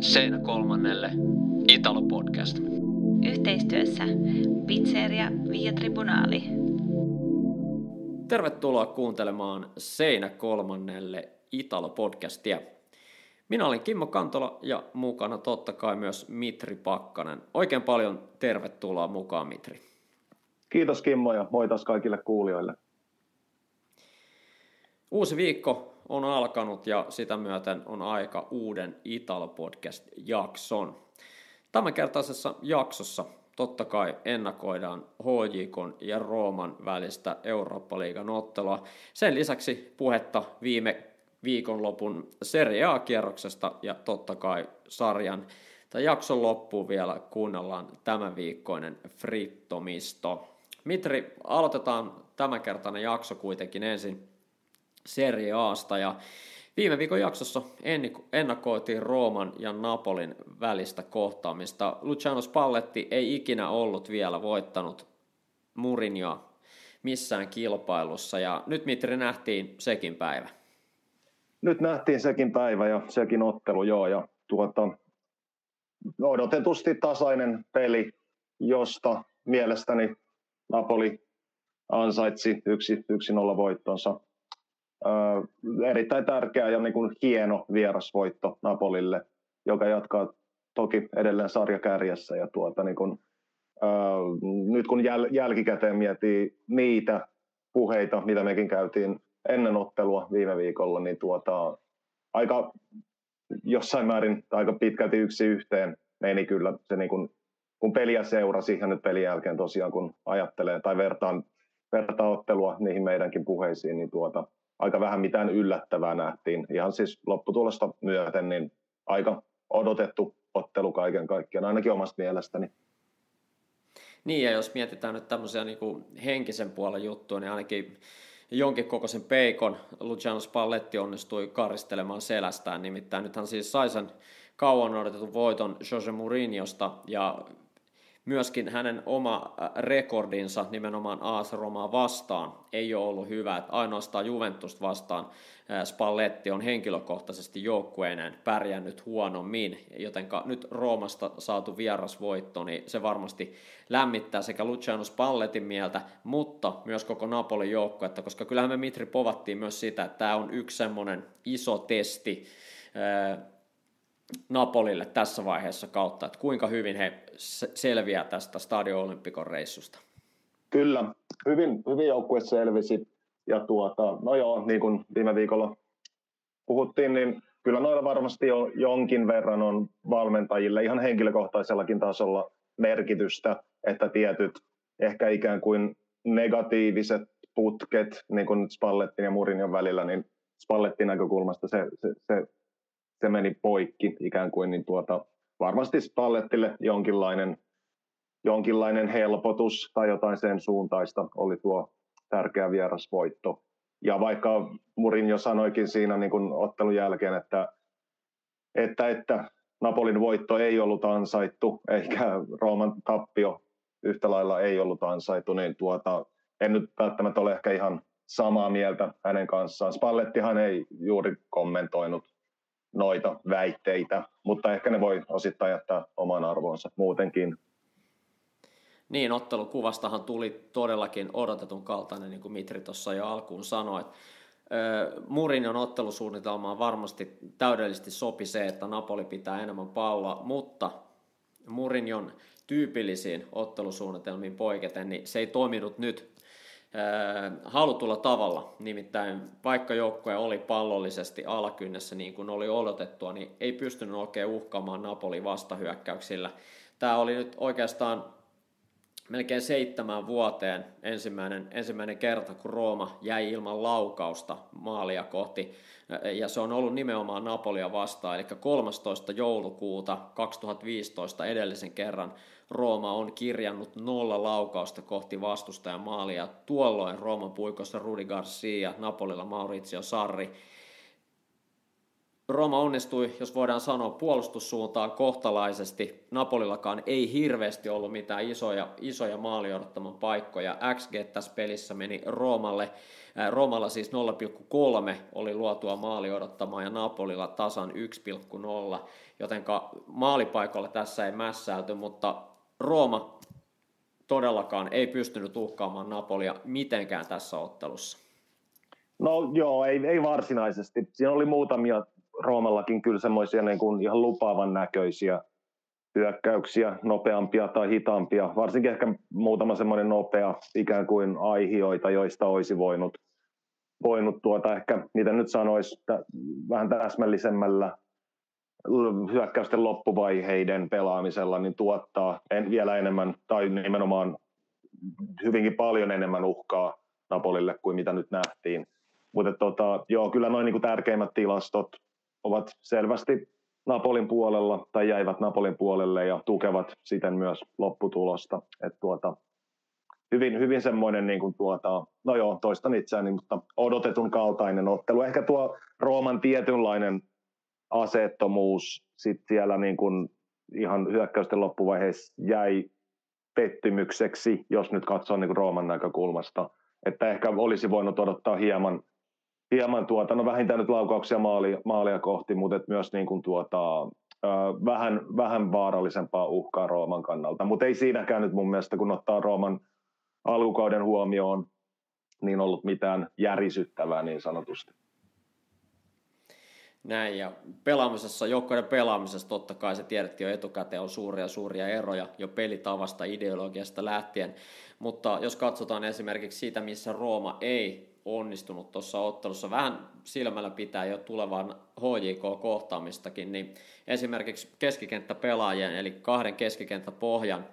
Seinä kolmannelle Italo Podcast. Yhteistyössä Pizzeria Via Tribunali. Tervetuloa kuuntelemaan Seinä kolmannelle Italo Podcastia. Minä olen Kimmo Kantola ja mukana totta kai myös Mitri Pakkanen. Oikein paljon tervetuloa mukaan, Mitri. Kiitos Kimmo ja moi taas kaikille kuulijoille. Uusi viikko on alkanut ja sitä myöten on aika uuden Italo-podcast-jakson. Tämänkertaisessa jaksossa totta kai ennakoidaan HJK:n ja Rooman välistä Eurooppa-liigan ottelua. Sen lisäksi puhetta viime viikonlopun Serie A-kierroksesta ja totta kai sarjan. Tämän jakson loppuun vielä kuunnellaan tämän viikkoinen Frittomisto. Mitri, aloitetaan tämänkertainen jakso kuitenkin ensin Serie A:sta, ja viime viikon jaksossa ennakoitiin Rooman ja Napolin välistä kohtaamista. Luciano Spalletti ei ikinä ollut vielä voittanut Mourinhoa missään kilpailussa, ja nyt, Mitri, nähtiin sekin päivä. Nyt nähtiin sekin päivä ja sekin ottelu, joo, ja odotetusti tasainen peli, josta mielestäni Napoli ansaitsi 1-0 voittonsa. Erittäin tärkeä ja niin kuin hieno vierasvoitto Napolille, joka jatkaa toki edelleen sarjakärjessä. Ja niin kuin, nyt kun jälkikäteen mietii niitä puheita, mitä mekin käytiin ennen ottelua viime viikolla, niin aika jossain määrin aika pitkälti 1-1 meni kyllä se, niin kun peliä seurasi, ja nyt pelin jälkeen tosiaan kun ajattelee tai vertaa ottelua niihin meidänkin puheisiin, niin aika vähän mitään yllättävää nähtiin. Ihan siis lopputulosta myöten niin aika odotettu ottelu kaiken kaikkiaan, ainakin omasta mielestäni. Niin, ja jos mietitään nyt tämmöisiä niin kuin henkisen puolen juttuja, niin ainakin jonkin kokoisen peikon Luciano Spalletti onnistui karistelemaan selästään. Nimittäin nyt hän siis sai sen kauan odotetun voiton Jose Mourinhosta, ja myöskin hänen oma rekordinsa nimenomaan AS Romaa vastaan ei ole ollut hyvä, että ainoastaan Juventusta vastaan Spalletti on henkilökohtaisesti joukkueineen pärjännyt huonommin, jotenka nyt Roomasta saatu vierasvoitto, niin se varmasti lämmittää sekä Luciano Spalletin mieltä, mutta myös koko Napolin joukkuetta, koska kyllähän me, Mitri, povattiin myös sitä, että tämä on yksi semmoinen iso testi Napolille tässä vaiheessa kautta, että kuinka hyvin he selviää tästä Stadio Olimpico -reissusta. Kyllä, hyvin joukkue selvisi, ja no joo, niin kuin viime viikolla puhuttiin, niin kyllä noilla varmasti jo jonkin verran on valmentajille ihan henkilökohtaisellakin tasolla merkitystä, että tietyt ehkä ikään kuin negatiiviset putket, niin kuin Spallettin ja Mourinhon välillä, niin Spallettin näkökulmasta se meni poikki ikään kuin, niin varmasti Spallettille jonkinlainen helpotus tai jotain sen suuntaista oli tuo tärkeä vierasvoitto. Ja vaikka Mourinho sanoikin siinä niin kuin ottelun jälkeen, että Napolin voitto ei ollut ansaittu, eikä Rooman tappio yhtä lailla ei ollut ansaittu, niin en nyt välttämättä ole ehkä ihan samaa mieltä hänen kanssaan. Spallettihan ei juuri kommentoinut noita väitteitä, mutta ehkä ne voi osittain jättää oman arvonsa muutenkin. Niin, ottelukuvastahan tuli todellakin odotetun kaltainen, niin kuin Mitri tuossa jo alkuun sanoi. Mourinhon ottelusuunnitelmaan varmasti täydellisesti sopi se, että Napoli pitää enemmän palloa, mutta Mourinhon tyypillisiin ottelusuunnitelmiin poiketen, niin se ei toiminut nyt halutulla tavalla. Nimittäin vaikka joukkue oli pallollisesti alakynnessä niin kuin oli odotettua, niin ei pystynyt oikein uhkaamaan Napoli vastahyökkäyksillä. Tämä oli nyt oikeastaan melkein 7 vuoteen ensimmäinen kerta, kun Rooma jäi ilman laukausta maalia kohti, ja se on ollut nimenomaan Napolia vastaan, eli 13. joulukuuta 2015 edellisen kerran Rooma on kirjannut 0 laukausta kohti vastustajan maalia. Tuolloin Rooman puikossa Rudi Garcia, Napolilla Maurizio Sarri. Rooma onnistui, jos voidaan sanoa, puolustussuuntaan kohtalaisesti. Napolillakaan ei hirveästi ollut mitään isoja maaliin odottaman paikkoja. XG tässä pelissä meni Roomalle. Roomalla siis 0,3 oli luotua maaliin odottamaan ja Napolilla tasan 1,0, jotenka maalipaikalla tässä ei mässäilty, mutta Rooma todellakaan ei pystynyt uhkaamaan Napolia mitenkään tässä ottelussa. No joo, ei varsinaisesti. Siinä oli muutamia Roomallakin kyllä semmoisia niin kuin ihan lupaavan näköisiä hyökkäyksiä, nopeampia tai hitaampia. Varsinkin ehkä muutama semmoinen nopea ikään kuin aihioita, joista olisi voinut ehkä niitä nyt sanoisi vähän täsmällisemmällä hyökkäysten loppuvaiheiden pelaamisella, niin tuottaa vielä enemmän tai nimenomaan hyvinkin paljon enemmän uhkaa Napolille kuin mitä nyt nähtiin. Mutta joo, kyllä noin niin tärkeimmät tilastot ovat selvästi Napolin puolella tai jäivät Napolin puolelle ja tukevat siten myös lopputulosta. Että hyvin semmoinen, niin kuin no joo, toistan itseäni, mutta odotetun kaltainen ottelu. Ehkä tuo Rooman tietynlainen aseettomuus sitten siellä niin kuin ihan hyökkäysten loppuvaiheessa jäi pettymykseksi, jos nyt katsoo niin kuin Rooman näkökulmasta. Että ehkä olisi voinut odottaa hieman no vähintään nyt laukauksia maalia kohti, mutta myös niin kuin vähän vaarallisempaa uhkaa Rooman kannalta. Mutta ei siinäkään nyt mun mielestä, kun ottaa Rooman alkukauden huomioon, niin ollut mitään järisyttävää niin sanotusti. Näin, ja joukkueiden pelaamisessa totta kai se tiedettiin jo etukäteen, on suuria eroja jo pelitavasta, ideologiasta lähtien, mutta jos katsotaan esimerkiksi sitä, missä Rooma ei onnistunut tuossa ottelussa, vähän silmällä pitää jo tulevaan HJK-kohtaamistakin, niin esimerkiksi keskikenttäpelaajien, eli kahden keskikenttäpohjan,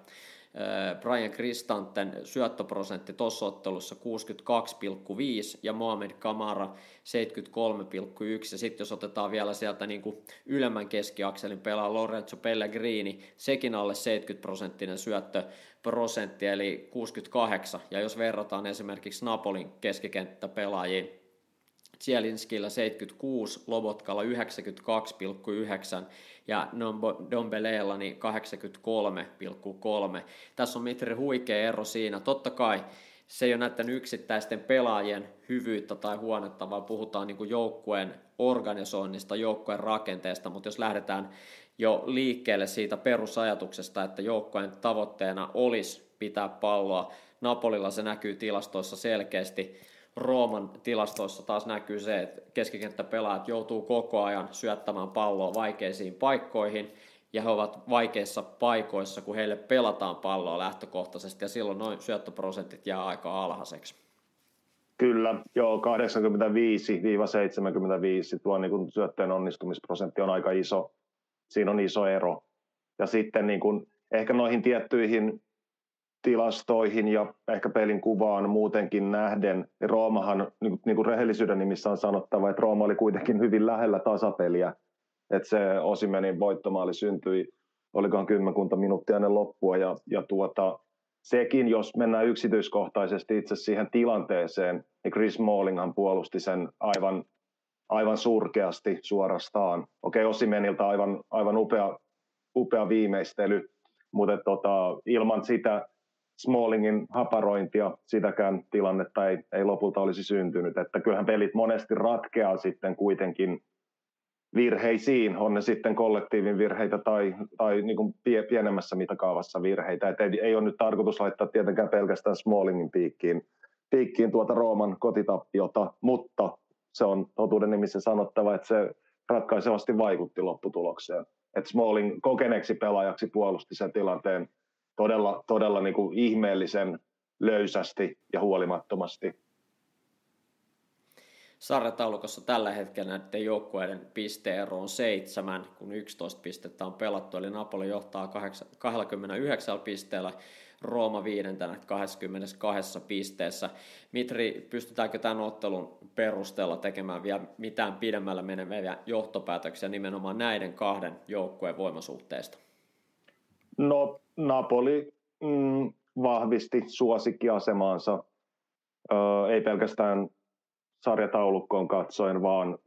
Brian Kristanten syöttöprosentti tuossa ottelussa 62,5 ja Mohamed Kamara 73,1, ja sitten jos otetaan vielä sieltä niin kuin ylemmän keskiakselin pelaa Lorenzo Pellegrini, sekin alle 70% syöttöprosentti eli 68, ja jos verrataan esimerkiksi Napolin keskikenttäpelaajiin, Zielinskillä 76, Lobotkalla 92,9 ja Dombeleella 83,3. Tässä on Mitri huikea ero siinä. Totta kai se ei ole näyttänyt yksittäisten pelaajien hyvyyttä tai huonetta, vaan puhutaan niin kuin joukkueen organisoinnista, joukkueen rakenteesta, mutta jos lähdetään jo liikkeelle siitä perusajatuksesta, että joukkueen tavoitteena olisi pitää palloa, Napolilla se näkyy tilastoissa selkeästi. Rooman tilastoissa taas näkyy se, että keskikenttäpelaajat joutuu koko ajan syöttämään palloa vaikeisiin paikkoihin, ja he ovat vaikeissa paikoissa, kun heille pelataan palloa lähtökohtaisesti, ja silloin noin syöttöprosentit jää aika alhaiseksi. Kyllä, joo, 85-75, tuo niin kuin syöttöjen onnistumisprosentti on aika iso, siinä on iso ero. Ja sitten niin kuin ehkä noihin tiettyihin tilastoihin ja ehkä pelin kuvaan muutenkin nähden, Roomahan, niin kuin rehellisyyden nimissä on sanottava, että Rooma oli kuitenkin hyvin lähellä tasapeliä, että se Osimenin voittomaali syntyi, olikohan kymmenkunta minuuttia ennen loppua, ja sekin, jos mennään yksityiskohtaisesti itse siihen tilanteeseen, niin Chris Mallinghan puolusti sen aivan surkeasti suorastaan. Okei, Osimenilta aivan upea viimeistely, mutta ilman sitä Smallingin haparointia, sitäkään tilannetta ei lopulta olisi syntynyt. Että kyllähän pelit monesti ratkeaa sitten kuitenkin virheisiin, on ne sitten kollektiivin virheitä tai niin kuin pienemmässä mitakaavassa virheitä. Että ei ole nyt tarkoitus laittaa tietenkään pelkästään Smallingin piikkiin Rooman kotitappiota, mutta se on totuuden nimissä sanottava, että se ratkaisevasti vaikutti lopputulokseen. Että Smalling kokeneeksi pelaajaksi puolusti sen tilanteen todella niin kuin ihmeellisen löysästi ja huolimattomasti. Sarjataulukossa tällä hetkellä näiden joukkueiden pisteero on 7, kun 11 pistettä on pelattu, eli Napoli johtaa 29 pisteellä, Rooma 5. 22 pisteessä. Mitri, pystytäänkö tämän ottelun perusteella tekemään vielä mitään pidemmällä meneviä johtopäätöksiä nimenomaan näiden kahden joukkueen voimasuhteesta? No, Napoli vahvisti suosikkiasemaansa, ei pelkästään sarjataulukkoon katsoen, vaan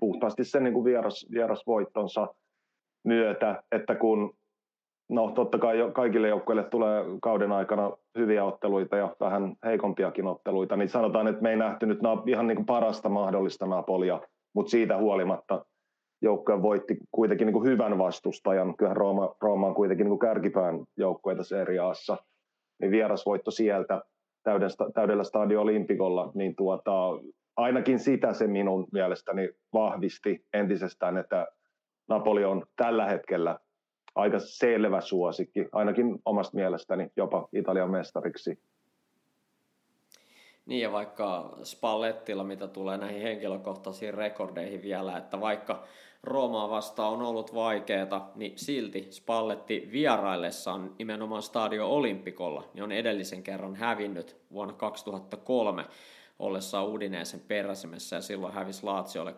puhtaasti sen niin kuin vierasvoittonsa myötä, että kun no totta kai kaikille joukkueille tulee kauden aikana hyviä otteluita ja vähän heikompiakin otteluita, niin sanotaan, että me ei nähty nyt ihan niin kuin parasta mahdollista Napolia, mutta siitä huolimatta joukkue voitti kuitenkin niin kuin hyvän vastustajan. Kyllähän Rooma on kuitenkin niin kuin kärkipään joukkueita Serie A:ssa, niin vierasvoitto sieltä täydellä Stadio Olimpicolla, niin ainakin sitä se minun mielestäni vahvisti entisestään, että Napoli on tällä hetkellä aika selvä suosikki, ainakin omasta mielestäni jopa Italian mestariksi. Niin ja vaikka Spallettilla, mitä tulee näihin henkilökohtaisiin rekordeihin vielä, että vaikka Roomaa vastaan on ollut vaikeaa, niin silti Spalletti vieraillessaan nimenomaan Stadio Olimpicolla niin on edellisen kerran hävinnyt vuonna 2003 ollessaan Udineesen peräsimessä ja silloin hävisi Laziolle 2-1,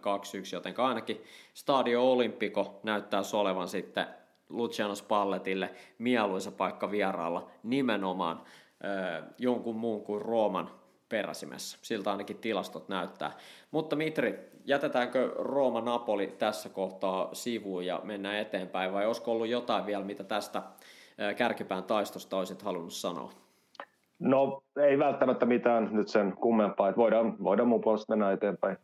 joten ainakin Stadio Olimpico näyttäisi olevan sitten Luciano Spalletille mieluisa paikka vierailla nimenomaan jonkun muun kuin Rooman peräsimessä. Siltä ainakin tilastot näyttää. Mutta Mitri, jätetäänkö Rooma-Napoli tässä kohtaa sivuun ja mennään eteenpäin, vai olisiko ollut jotain vielä, mitä tästä kärkipään taistosta olisit halunnut sanoa? No ei välttämättä mitään nyt sen kummempaa, että voidaan mun puolesta mennä eteenpäin.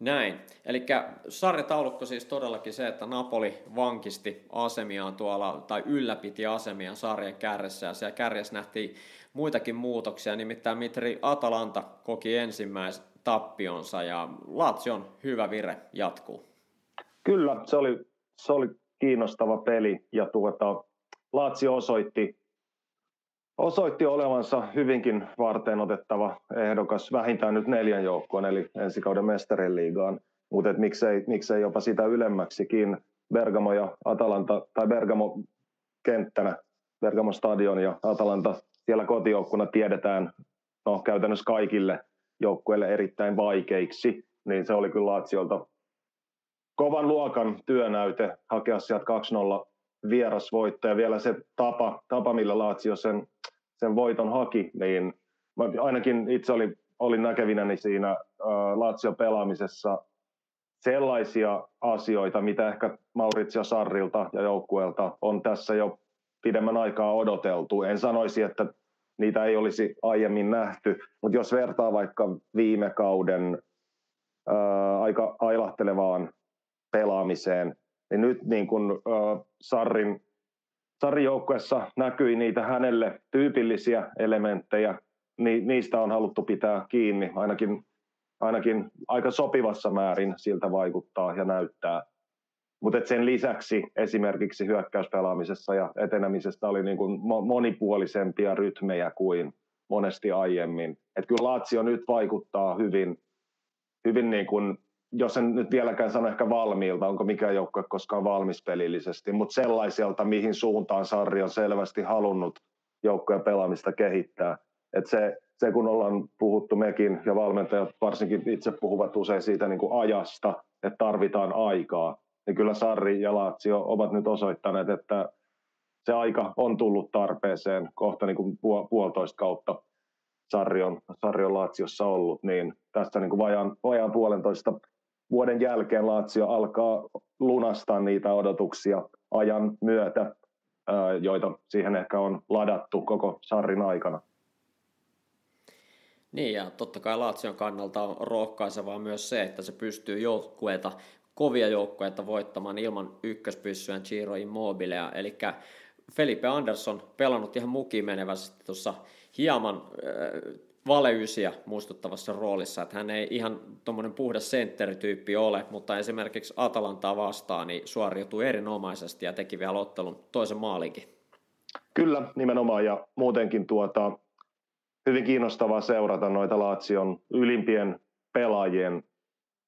Näin. Eli sarjataulukko siis todellakin se, että Napoli vankisti asemiaan tuolla, tai ylläpiti asemiaan sarjan kärjessä, ja siellä kärjessä nähtiin muitakin muutoksia, nimittäin Mitri, Atalanta koki ensimmäisen tappionsa, ja Lazion hyvä vire jatkuu. Kyllä, se oli kiinnostava peli, ja Lazio osoitti olevansa hyvinkin varteenotettava ehdokas vähintään nyt 4 joukkoon, eli ensi kauden mestariliigaan, mutta miksei jopa sitä ylemmäksikin. Bergamo ja Atalanta, tai Bergamo kenttänä, Bergamo stadion ja Atalanta siellä kotijoukkona tiedetään käytännössä kaikille joukkueille erittäin vaikeiksi, niin se oli kyllä Laziolta kovan luokan työnäyte hakea sieltä 2-0 vierasvoitto, ja vielä se tapa millä Lazio sen voiton haki, niin ainakin itse olin näkevinäni siinä Lazion pelaamisessa sellaisia asioita, mitä ehkä Maurizio Sarrilta ja joukkueelta on tässä jo pidemmän aikaa odoteltu. En sanoisi, että niitä ei olisi aiemmin nähty, mutta jos vertaa vaikka viime kauden aika ailahtelevaan pelaamiseen, niin nyt niin kun Sarrin joukkueessa näkyi niitä hänelle tyypillisiä elementtejä, niin niistä on haluttu pitää kiinni, ainakin aika sopivassa määrin siltä vaikuttaa ja näyttää. Mutta sen lisäksi esimerkiksi hyökkäyspelaamisessa ja etenemisestä oli niin kun monipuolisempia rytmejä kuin monesti aiemmin. Et kyllä Lazio nyt vaikuttaa hyvin niin kun, jos en nyt vieläkään sano ehkä valmiilta, onko mikään joukkue koskaan valmis pelillisesti, mutta sellaiselta, mihin suuntaan Sarri on selvästi halunnut joukkojen pelaamista kehittää. Et se kun ollaan puhuttu mekin ja valmentajat varsinkin itse puhuvat usein siitä niin kuin ajasta, että tarvitaan aikaa, niin kyllä Sarri ja Lazio ovat nyt osoittaneet, että se aika on tullut tarpeeseen kohta niin kuin puolitoista kautta. Sarri on Laziossa ollut, niin tässä niin kuin vajaan puolentoista vuoden jälkeen Lazio alkaa lunastaa niitä odotuksia ajan myötä, joita siihen ehkä on ladattu koko Sarrin aikana. Niin ja totta kai Lazion kannalta on rohkaisevaa myös se, että se pystyy kovia joukkueita voittamaan ilman ykköspyssyään Ciro Immobilea, eli Felipe Andersson pelannut ihan mukiin menevästi tuossa hieman valeysiä muistuttavassa roolissa, että hän ei ihan tuommoinen puhdas sentterityyppi ole, mutta esimerkiksi Atalantaa vastaan niin suoriutui erinomaisesti ja teki vielä ottelun toisen maalinkin. Kyllä, nimenomaan, ja muutenkin hyvin kiinnostavaa seurata noita Lazion ylimpien pelaajien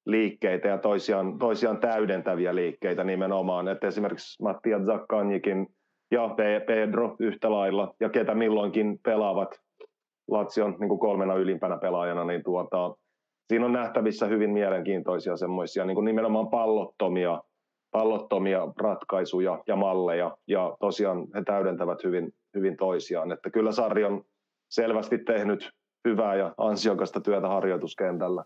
liikkeitä ja toisiaan täydentäviä liikkeitä nimenomaan, että esimerkiksi Mattia Zaccagnikin ja Pedro yhtä lailla, ja ketä milloinkin pelaavat Lazion niin kuin 3 ylimpänä pelaajana, niin siinä on nähtävissä hyvin mielenkiintoisia semmoisia niin kuin nimenomaan pallottomia ratkaisuja ja malleja, ja tosiaan he täydentävät hyvin toisiaan, että kyllä Sarri on selvästi tehnyt hyvää ja ansiokasta työtä harjoituskentällä.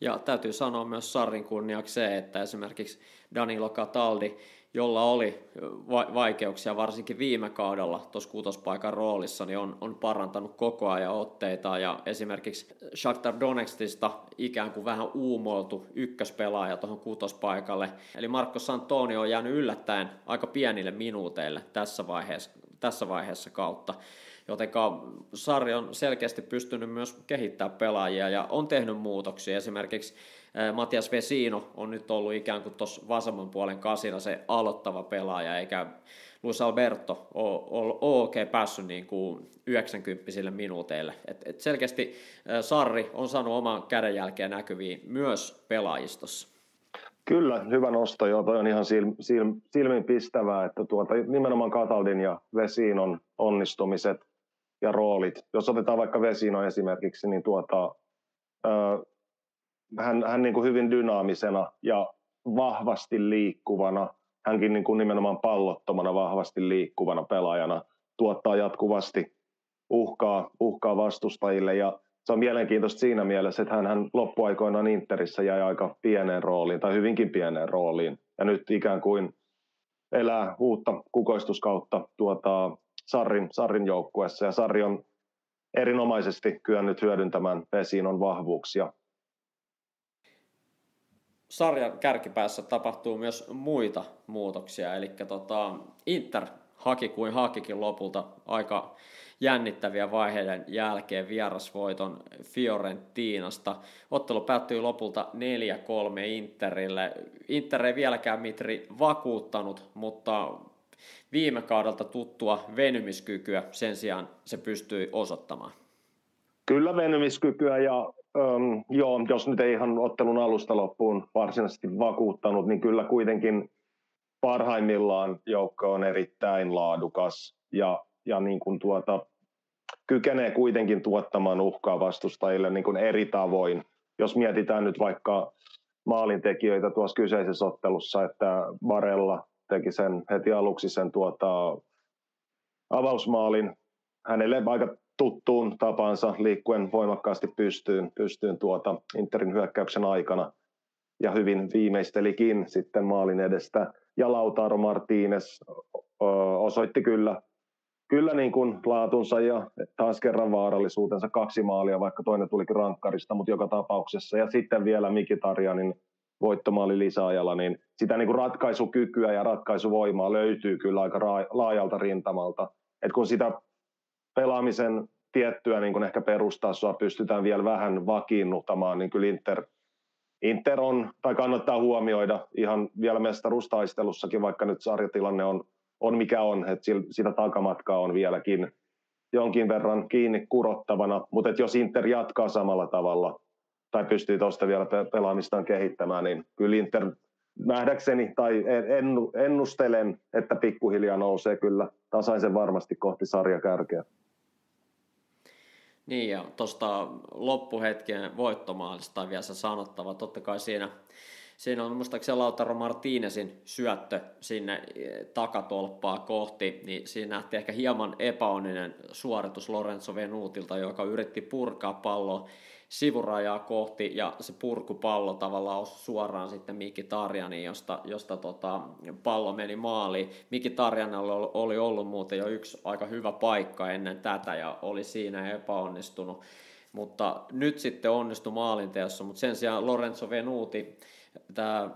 Ja täytyy sanoa myös Sarrin kunniaksi se, että esimerkiksi Danilo Cataldi, jolla oli vaikeuksia varsinkin viime kaudella tuossa kutospaikan roolissa, niin on parantanut koko ajan otteita. Ja esimerkiksi Shakhtar Donetskista ikään kuin vähän uumoiltu ykköspelaaja tuohon kutospaikalle. Eli Marcos Antonio on jäänyt yllättäen aika pienille minuuteille tässä vaiheessa kautta. Jotenka Sarri on selkeästi pystynyt myös kehittämään pelaajia ja on tehnyt muutoksia. Esimerkiksi Matias Vecino on nyt ollut ikään kuin tuossa vasemman puolen kasina se aloittava pelaaja, eikä Luis Alberto ole oikein päässyt niin kuin 90 minuuteille. Et selkeästi Sarri on saanut oman kädenjälkeen näkyviin myös pelaajistossa. Kyllä, hyvä nosto. Joo, toi on ihan silmiinpistävää, että nimenomaan Cataldin ja Vecinon onnistumiset ja roolit. Jos otetaan vaikka Vecino esimerkiksi, niin hän niin kuin hyvin dynaamisena ja vahvasti liikkuvana, hänkin niin kuin nimenomaan pallottomana vahvasti liikkuvana pelaajana, tuottaa jatkuvasti uhkaa vastustajille. Ja se on mielenkiintoista siinä mielessä, että hän loppuaikoinaan Interissä jäi aika pieneen rooliin tai hyvinkin pieneen rooliin. Ja nyt ikään kuin elää uutta kukoistuskautta Sarrin joukkueessa. Ja Sarri on erinomaisesti kyennyt hyödyntämään Vecinon vahvuuksia. Sarjan kärkipäässä tapahtuu myös muita muutoksia. Eli Inter haki kuin hakikin lopulta aika jännittäviä vaiheiden jälkeen vierasvoiton Fiorentinasta. Ottelu päättyi lopulta 4-3 Interille. Inter ei vieläkään Mitri vakuuttanut, mutta viime kaudelta tuttua venymiskykyä sen sijaan se pystyi osoittamaan. Kyllä venymiskykyä ja jos nyt ei ihan ottelun alusta loppuun varsinaisesti vakuuttanut, niin kyllä kuitenkin parhaimmillaan joukko on erittäin laadukas ja niin kuin kykenee kuitenkin tuottamaan uhkaa vastustajille niin kuin eri tavoin. Jos mietitään nyt vaikka maalintekijöitä tuossa kyseisessä ottelussa, että Barella teki sen heti aluksi sen avausmaalin hänelle aika tuttuun tapansa liikkuen voimakkaasti pystyyn Interin hyökkäyksen aikana ja hyvin viimeistelikin sitten maalin edestä. Ja Lautaro Martínez osoitti kyllä niin kuin laatunsa ja taas kerran vaarallisuutensa 2 maalia, vaikka toinen tulikin rankkarista, mutta joka tapauksessa. Ja sitten vielä Mkhitaryanin voittomaali lisäajalla, niin sitä niin kuin ratkaisukykyä ja ratkaisuvoimaa löytyy kyllä aika laajalta rintamalta. Et kun sitä pelaamisen tiettyä niin kuin ehkä perustasoa pystytään vielä vähän vakiinnuttamaan, niin kyllä Inter on, tai kannattaa huomioida ihan vielä mestaruustaistelussakin, vaikka nyt sarjatilanne on mikä on, että sitä takamatkaa on vieläkin jonkin verran kiinni kurottavana, mutta jos Inter jatkaa samalla tavalla tai pystyy tuosta vielä pelaamistaan kehittämään, niin kyllä Inter nähdäkseni tai ennustelen, että pikkuhiljaa nousee kyllä tasaisen varmasti kohti sarjakärkeä. Niin ja tuosta loppuhetken voittomaalista on vielä se sanottava, totta kai siinä on muistaakseni Lautaro Martínezin syöttö sinne takatolppaa kohti, niin siinä nähtiin ehkä hieman epäonninen suoritus Lorenzo Venutilta, joka yritti purkaa palloa sivurajaa kohti, ja se purkupallo tavallaan osui suoraan sitten Mkhitaryanin, josta pallo meni maaliin. Mkhitaryanalla oli ollut muuten jo yksi aika hyvä paikka ennen tätä, ja oli siinä epäonnistunut. Mutta nyt sitten onnistui maalinteossa, mutta sen sijaan Lorenzo Venuti, tämä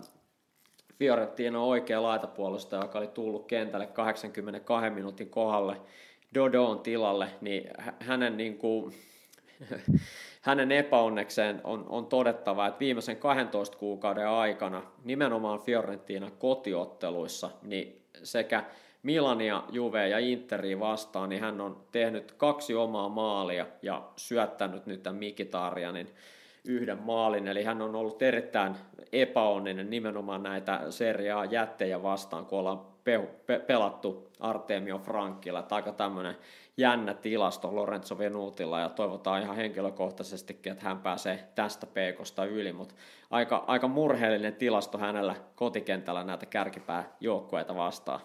Fiorentinon oikea laitapuolustaja, joka oli tullut kentälle 82 minuutin kohdalle Dodon tilalle, niin hänen epäonnekseen on todettava, että viimeisen 12 kuukauden aikana nimenomaan Fiorentinan kotiotteluissa niin sekä Milania, Juve ja Interia vastaan, niin hän on tehnyt 2 omaa maalia ja syöttänyt nyt tämän Mkhitaryanin 1 maalin, eli hän on ollut erittäin epäonninen nimenomaan näitä Serie A-jättejä vastaan, kun ollaan pelattu Artemio Franckilla. Aika tämmöinen jännä tilasto Lorenzo Venutilla, ja toivotaan ihan henkilökohtaisestikin, että hän pääsee tästä peikosta yli, mutta aika murheellinen tilasto hänellä kotikentällä näitä kärkipääjoukkueita vastaan.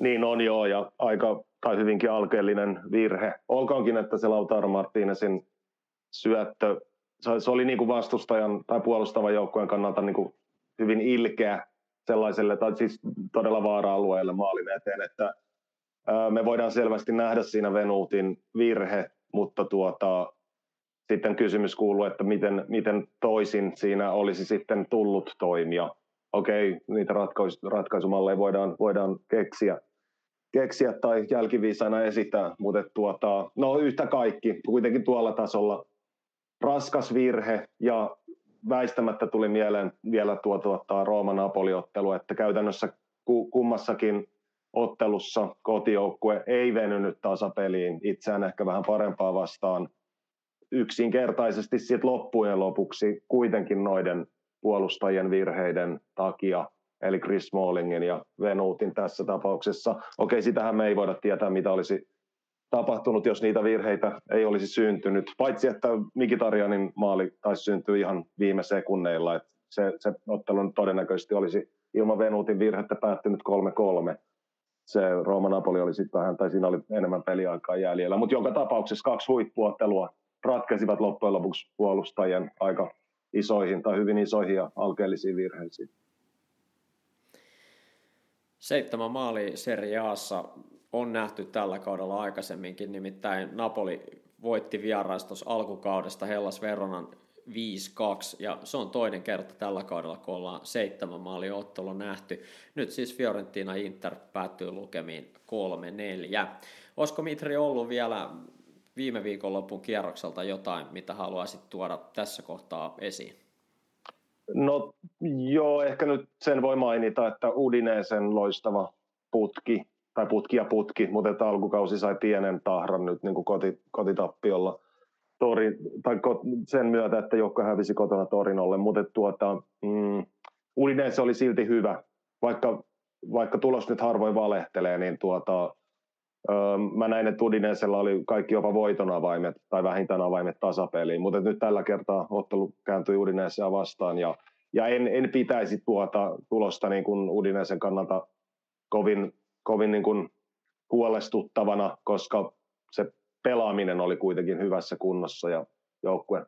Niin on joo, ja aika tai hyvinkin alkeellinen virhe. Olkaankin, että se Lautaro Martinezin syöttö, se oli niin kuin vastustajan tai puolustavan joukkueen kannalta niin kuin hyvin ilkeä sellaiselle, tai siis todella vaara-alueelle maalin eteen, että me voidaan selvästi nähdä siinä Venutin virhe, mutta sitten kysymys kuuluu, että miten toisin siinä olisi sitten tullut toimia. Okei, niitä ratkaisumalleja voidaan keksiä tai jälkiviisaina esittää, mutta no yhtä kaikki, kuitenkin tuolla tasolla raskas virhe, ja väistämättä tuli mieleen vielä Rooma-Napoli-ottelu, että käytännössä kummassakin ottelussa kotijoukkue ei venynyt tasapeliin itseään ehkä vähän parempaa vastaan. Yksinkertaisesti sitten loppujen lopuksi kuitenkin noiden puolustajien virheiden takia, eli Chris Smallingin ja Venutin tässä tapauksessa. Okei, sitähän me ei voida tietää, mitä olisi tapahtunut, jos niitä virheitä ei olisi syntynyt. Paitsi, että Mkhitaryanin maali taisi syntyä ihan viime sekunneilla. Että se ottelu todennäköisesti olisi ilman Venutin virhettä päättynyt 3-3. Se Rooma-Napoli oli sitten vähän, tai siinä oli enemmän peliaikaa jäljellä. Mutta joka tapauksessa kaksi huippuottelua ratkaisivat loppujen lopuksi puolustajien aika isoihin tai hyvin isoihin ja alkeellisiin virheisiin. 7 maalia Serie A:ssa on nähty tällä kaudella aikaisemminkin, nimittäin Napoli voitti vieraistossa alkukaudesta Hellas Veronan 5-2, ja se on toinen kerta tällä kaudella, kun ollaan 7 maalia ottelu nähty. Nyt siis Fiorentina Inter päättyy lukemiin 3-4. Olisiko Mitri ollut vielä viime viikonlopun kierrokselta jotain, mitä haluaisit tuoda tässä kohtaa esiin? No joo, ehkä nyt sen voi mainita, että Udinesen loistava putki, mutta että alkukausi sai pienen tahran nyt niin kuin kotitappiolla. Sen myötä, että joukko hävisi kotona Torinolle, mutta Udinese oli silti hyvä. Vaikka tulos nyt harvoin valehtelee, niin mä näin, että Udinesella oli kaikki jopa voitonavaimet tai vähintään avaimet tasapeliin, mutta nyt tällä kertaa ottelu kääntyi Udinesea vastaan, ja en pitäisi tulosta niin kuin Udinesen kannalta kovin niin kuin huolestuttavana, koska se pelaaminen oli kuitenkin hyvässä kunnossa ja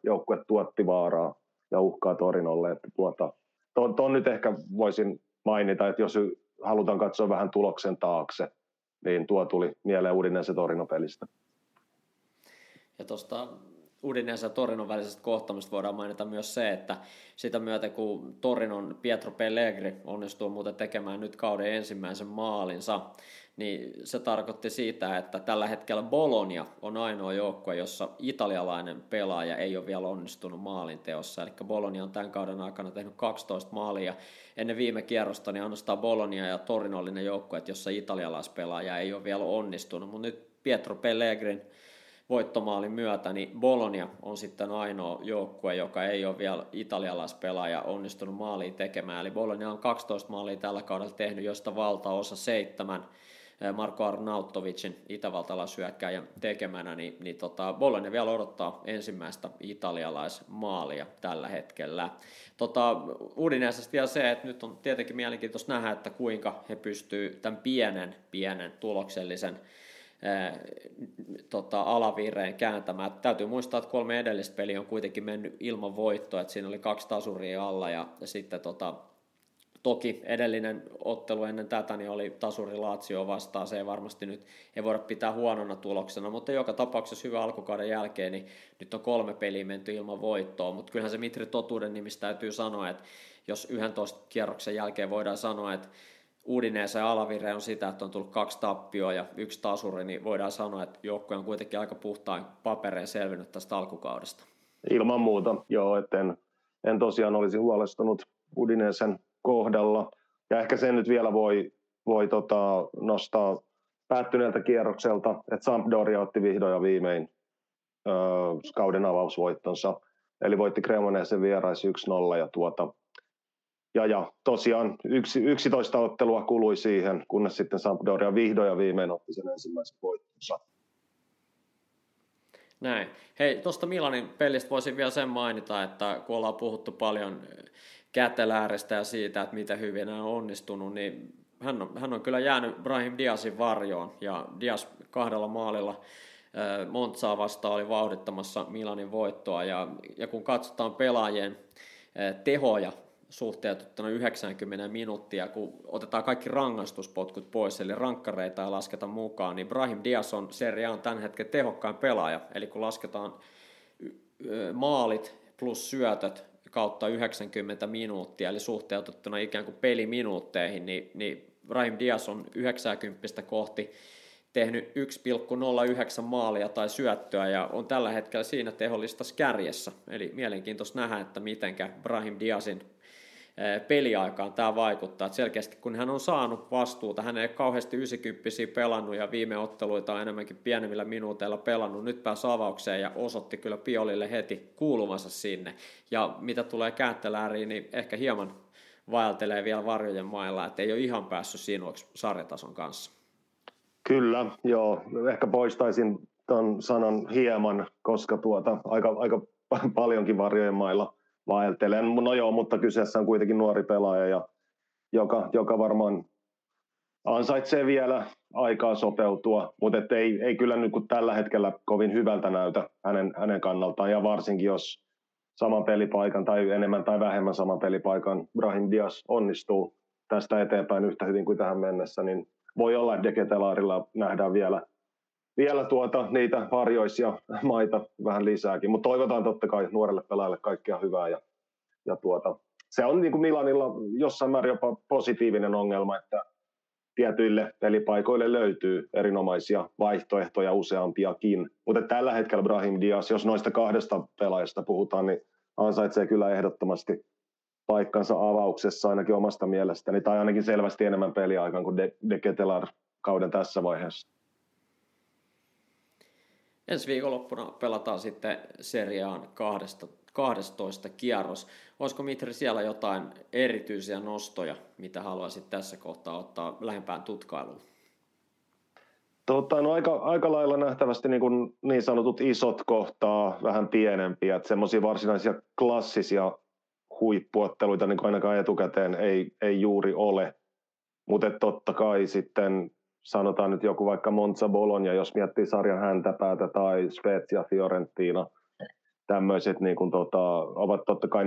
joukkue tuotti vaaraa ja uhkaa Torinolle. Että ton nyt ehkä voisin mainita, että jos halutaan katsoa vähän tuloksen taakse, niin tuo tuli mieleen Udinese Torino-pelistä. Ja tuosta Udinese ja Torinon välisestä kohtaamista voidaan mainita myös se, että sitä myötä kun Torinon Pietro Pellegri onnistuu muuten tekemään nyt kauden ensimmäisen maalinsa, niin se tarkoitti sitä, että tällä hetkellä Bologna on ainoa joukkue, jossa italialainen pelaaja ei ole vielä onnistunut maalinteossa. Eli Bologna on tämän kauden aikana tehnyt 12 maalia. Ennen viime kierrosta niin ainoastaan Bologna ja Torino oli ne joukkueet, jossa italialaispelaaja ei ole vielä onnistunut. Mutta nyt Pietro Pellegrin voittomaalin myötä, niin Bologna on sitten ainoa joukkue, joka ei ole vielä italialaispelaaja onnistunut maaliin tekemään. Eli Bologna on 12 maalia tällä kaudella tehnyt, josta valtaosa 7 Marko Arnautovicin itävaltalaisyökkäjän tekemänä, niin Bologna vielä odottaa ensimmäistä italialaismaalia tällä hetkellä. Udinesesta vielä se, että nyt on tietenkin mielenkiintoista nähdä, että kuinka he pystyvät tämän pienen tuloksellisen alavireen kääntämään. Täytyy muistaa, että 3 edellistä peliä on kuitenkin mennyt ilman voittoa, että siinä oli 2 tasuria alla, ja sitten toki edellinen ottelu ennen tätä niin oli tasuri Lazio vastaan, se ei varmasti nyt ei voida pitää huonona tuloksena, mutta joka tapauksessa hyvän alkukauden jälkeen niin nyt on 3 peliä menty ilman voittoa, mutta kyllähän se Mitri totuuden nimissä täytyy sanoa, että jos 11 kierroksen jälkeen voidaan sanoa, että Udinese ja alavire on sitä, että on tullut 2 tappioa ja 1 tasuri, niin voidaan sanoa, että joukkue on kuitenkin aika puhtain papereen selvinnyt tästä alkukaudesta. Ilman muuta, joo, että en tosiaan olisi huolestunut Udinesen kohdalla. Ja ehkä sen nyt vielä voi nostaa päättyneeltä kierrokselta, että Sampdoria otti vihdoin ja viimein kauden avausvoittonsa. Eli voitti Cremonesen vieraisi 1-0 ja tosiaan 11 ottelua kului siihen, kunnes sitten Sampdoria vihdoin ja viimein otti sen ensimmäisen voittonsa. Näin. Hei, tuosta Milanin pelistä voisin vielä sen mainita, että kun ollaan puhuttu paljon Kätelääristä ja siitä, että miten hyvin nämä on onnistunut, niin hän on kyllä jäänyt Brahim Diazin varjoon, ja Diaz 2 maalilla Montzaa vastaan oli vauhdittamassa Milanin voittoa, ja kun katsotaan pelaajien tehoja suhteutettuna 90 minuuttia, kun otetaan kaikki rangaistuspotkut pois, eli rankkareita ei lasketa mukaan, niin Brahim Diaz on Serie A:n tämän hetken tehokkain pelaaja, eli kun lasketaan maalit plus syötöt kautta 90 minuuttia, eli suhteutettuna ikään kuin peliminuutteihin, niin Brahim Diaz on 90 kohti tehnyt 1,09 maalia tai syöttöä, ja on tällä hetkellä siinä tehollistas kärjessä. Eli mielenkiintoista nähdä, että mitenkä Brahim Diazin peliaikaan tämä vaikuttaa. Et selkeästi kun hän on saanut vastuuta, hän ei kauheasti 90-siä pelannut, ja viime otteluita on enemmänkin pienemmillä minuuteilla pelannut. Nyt pääsi avaukseen ja osoitti kyllä Piolille heti kuulumansa sinne. Ja mitä tulee Kähtälääriin, niin ehkä hieman vaeltelee vielä varjojen mailla, että ei ole ihan päässyt sinuiksi sarjatason kanssa. Kyllä, joo. Ehkä poistaisin tämän sanan hieman, koska aika paljonkin varjojen mailla vaeltelee. No joo, mutta kyseessä on kuitenkin nuori pelaaja, ja joka varmaan ansaitsee vielä aikaa sopeutua, mutta ei kyllä nyt kun tällä hetkellä kovin hyvältä näytä hänen kannaltaan, ja varsinkin jos saman pelipaikan tai enemmän tai vähemmän saman pelipaikan Brahim Diaz onnistuu tästä eteenpäin yhtä hyvin kuin tähän mennessä, niin voi olla, että Deketelaarilla nähdään vielä niitä varjoisia maita vähän lisääkin, mutta toivotaan totta kai nuorelle pelaajalle kaikkea hyvää. Se on niin kuin Milanilla jossain määrin jopa positiivinen ongelma, että tietyille pelipaikoille löytyy erinomaisia vaihtoehtoja useampiakin. Mutta tällä hetkellä Brahim Diaz, jos noista 2 pelaajasta puhutaan, niin ansaitsee kyllä ehdottomasti paikkansa avauksessa ainakin omasta mielestäni, tai ainakin selvästi enemmän peliaikaan kuin De Ketelaar kauden tässä vaiheessa. Ensi viikonloppuna pelataan sitten Serie A:n 12. kierros. Olisiko Mitri siellä jotain erityisiä nostoja, mitä haluaisit tässä kohtaa ottaa lähempään tutkailuun? No aika lailla nähtävästi niin sanotut isot kohtaa vähän pienempiä, että semmoisia varsinaisia klassisia huippuotteluita niin ainakaan etukäteen ei juuri ole, mutta totta kai sitten sanotaan nyt joku vaikka Monza Bologna, jos miettii sarjan häntäpäätä, tai Spezia Fiorentina, tämmöiset ovat totta kai,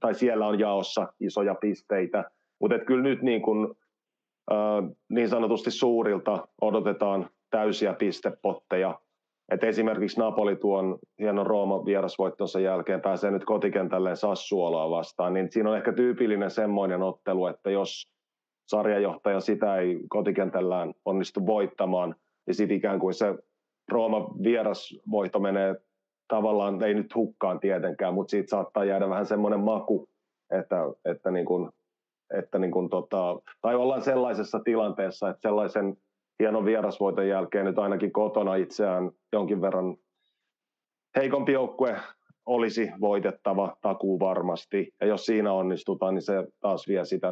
tai siellä on jaossa isoja pisteitä, mutta kyllä nyt niin sanotusti suurilta odotetaan täysiä pistepotteja. Et esimerkiksi Napoli tuon hienon Rooman vierasvoittonsa jälkeen pääsee nyt kotikentälleen Sassuoloa vastaan, niin siinä on ehkä tyypillinen semmoinen ottelu, että jos sarjanjohtaja sitä ei kotikentällään onnistu voittamaan, niin sitten ikään kuin se Rooman vierasvoitto menee tavallaan, ei nyt hukkaan tietenkään, mutta siitä saattaa jäädä vähän semmoinen maku, tai ollaan sellaisessa tilanteessa, että sellaisen hienon vierasvoiton jälkeen nyt ainakin kotona itseään jonkin verran heikompi joukkue olisi voitettava takuu varmasti. Ja jos siinä onnistutaan, niin se taas vie sitä,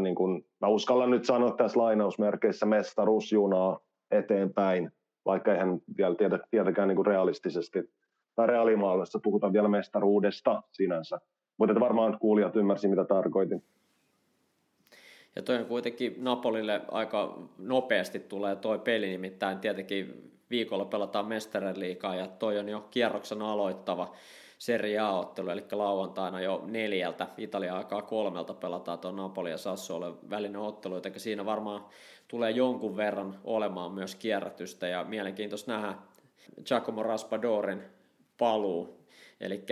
mä uskallan nyt sanoa tässä lainausmerkeissä, mestaruusjunaa eteenpäin, vaikka eihän vielä tietenkään realistisesti tai reaalimaailmassa puhutaan vielä mestaruudesta sinänsä. Mutta varmaan kuulijat ymmärsi, mitä tarkoitin. Ja toi on kuitenkin Napolille aika nopeasti tulee toi peli, nimittäin tietenkin viikolla pelataan Mestariliigaa, ja toi on jo kierroksen aloittava Serie A-ottelu, eli lauantaina jo 4:00, Italian aikaa 3:00 pelataan tuo Napoli ja Sassuolon välinen ottelu, eli siinä varmaan tulee jonkun verran olemaan myös kierrätystä, ja mielenkiintoista nähdä Giacomo Raspadorin paluu. Eli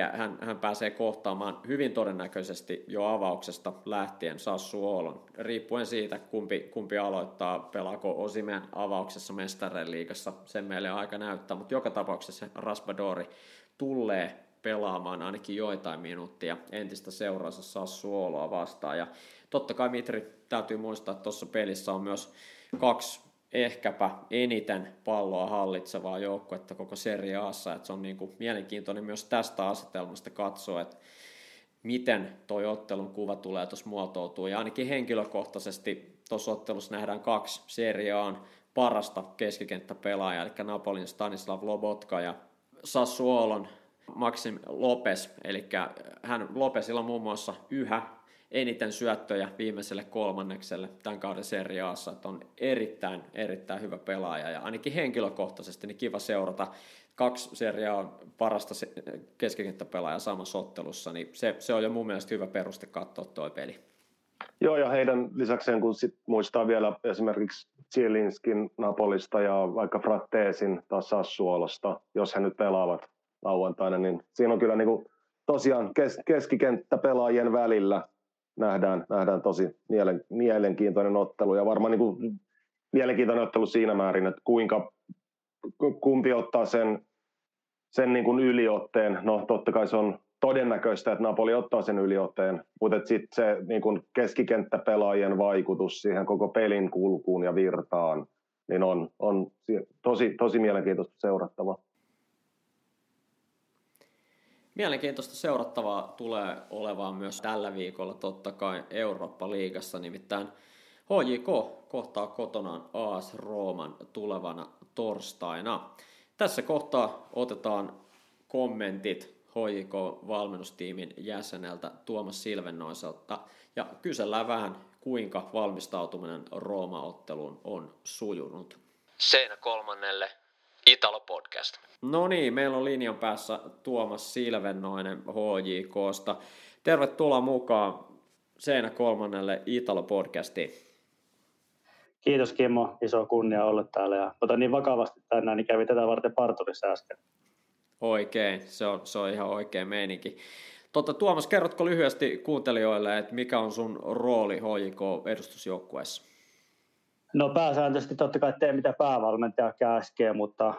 hän pääsee kohtaamaan hyvin todennäköisesti jo avauksesta lähtien Sassuolon, riippuen siitä, kumpi aloittaa, pelaako Osimhen avauksessa Mestariliigassa, sen meille aika näyttää, mutta joka tapauksessa Raspadori tulee pelaamaan ainakin joitain minuuttia entistä seuraansa Sassuoloa vastaan, ja totta kai Mitri, täytyy muistaa, että tuossa pelissä on myös 2 ehkäpä eniten palloa hallitsevaa joukkuetta koko Serie A:ssa, että se on mielenkiintoinen myös tästä asetelmasta katsoa, että miten toi ottelun kuva tulee tuossa muotoutuu, ja ainakin henkilökohtaisesti tuossa ottelussa nähdään 2 Serie A:n parasta keskikenttäpelaajaa, eli Napolin Stanislav Lobotka ja Sassuolon Maxim Lopez, eli Lopezilla on muun muassa yhä eniten syöttöjä viimeiselle kolmannekselle tämän kauden Serie A:ssa, että on erittäin hyvä pelaaja ja ainakin henkilökohtaisesti niin kiva seurata. 2 Serie A:n parasta keskikenttäpelaajaa samassa ottelussa, niin se on jo mun mielestä hyvä peruste katsoa toi peli. Joo, ja heidän lisäkseen, kun sit muistaa vielä esimerkiksi Zielinskin Napolista ja vaikka Fratteesin taas Sassuolosta, jos he nyt pelaavat lauantaina, niin siinä on kyllä niin kuin tosiaan keskikenttäpelaajien välillä nähdään tosi mielenkiintoinen ottelu, ja varmaan niin kuin mielenkiintoinen ottelu siinä määrin, että kumpi ottaa sen niin kuin yliotteen. No totta kai se on todennäköistä, että Napoli ottaa sen yliotteen, mutta sitten se niin kuin keskikenttäpelaajien vaikutus siihen koko pelin kulkuun ja virtaan niin on tosi mielenkiintoista seurattavaa. Mielenkiintoista seurattavaa tulee olevaan myös tällä viikolla totta kai Eurooppa-liigassa, nimittäin HJK kohtaa kotonaan AS Rooman tulevana torstaina. Tässä kohtaa otetaan kommentit HJK-valmennustiimin jäseneltä Tuomas Silvennoiselta ja kysellään vähän, kuinka valmistautuminen Rooma-otteluun on sujunut. Seinä kolmannelle Italo-podcast. No niin, meillä on linjan päässä Tuomas Silvennoinen HJK:sta. Tervetuloa mukaan Seinä kolmannelle Italo-podcastiin. Kiitos Kimmo, iso kunnia olla täällä ja otan niin vakavasti tänään, niin kävi tätä varten parturissa äsken. Oikein, se on ihan oikea meininki. Tuomas, kerrotko lyhyesti kuuntelijoille, että mikä on sun rooli HJK-edustusjoukkueessa? No pääsääntöisesti totta kai tee mitä päävalmentaja käskee, mutta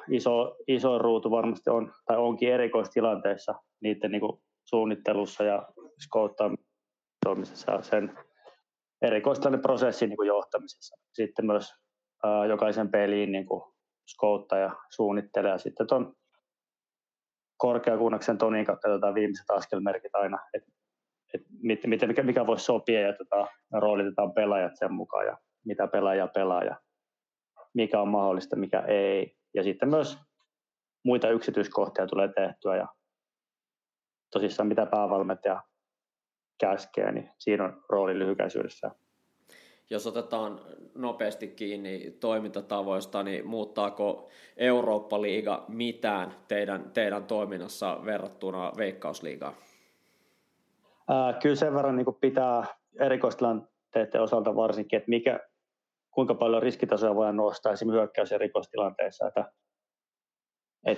iso ruutu varmasti on tai onkin erikoistilanteissa niiden niin kuin suunnittelussa ja skouttaamisessa ja sen erikoistilanne prosessin niin kuin johtamisessa. Sitten myös jokaisen peliin niin kuin skouttaja suunnittelee ja sitten tuon korkeakuunnaksen Tonin katsotaan viimeiset askelmerkit aina, että mikä voisi sopia ja roolitetaan pelaajat sen mukaan ja mitä pelaaja ja mikä on mahdollista, mikä ei. Ja sitten myös muita yksityiskohtia tulee tehtyä ja tosissaan mitä päävalmentaja käskee, niin siinä on rooli lyhykäisyydessä. Jos otetaan nopeasti kiinni toimintatavoista, niin muuttaako Eurooppa-liiga mitään teidän toiminnassa verrattuna Veikkausliigaan? Kyllä sen verran niin pitää erikoistilanteiden osalta varsinkin, että kuinka paljon riskitasoja voidaan nostaa esimerkiksi hyökkäys- ja rikostilanteissa, että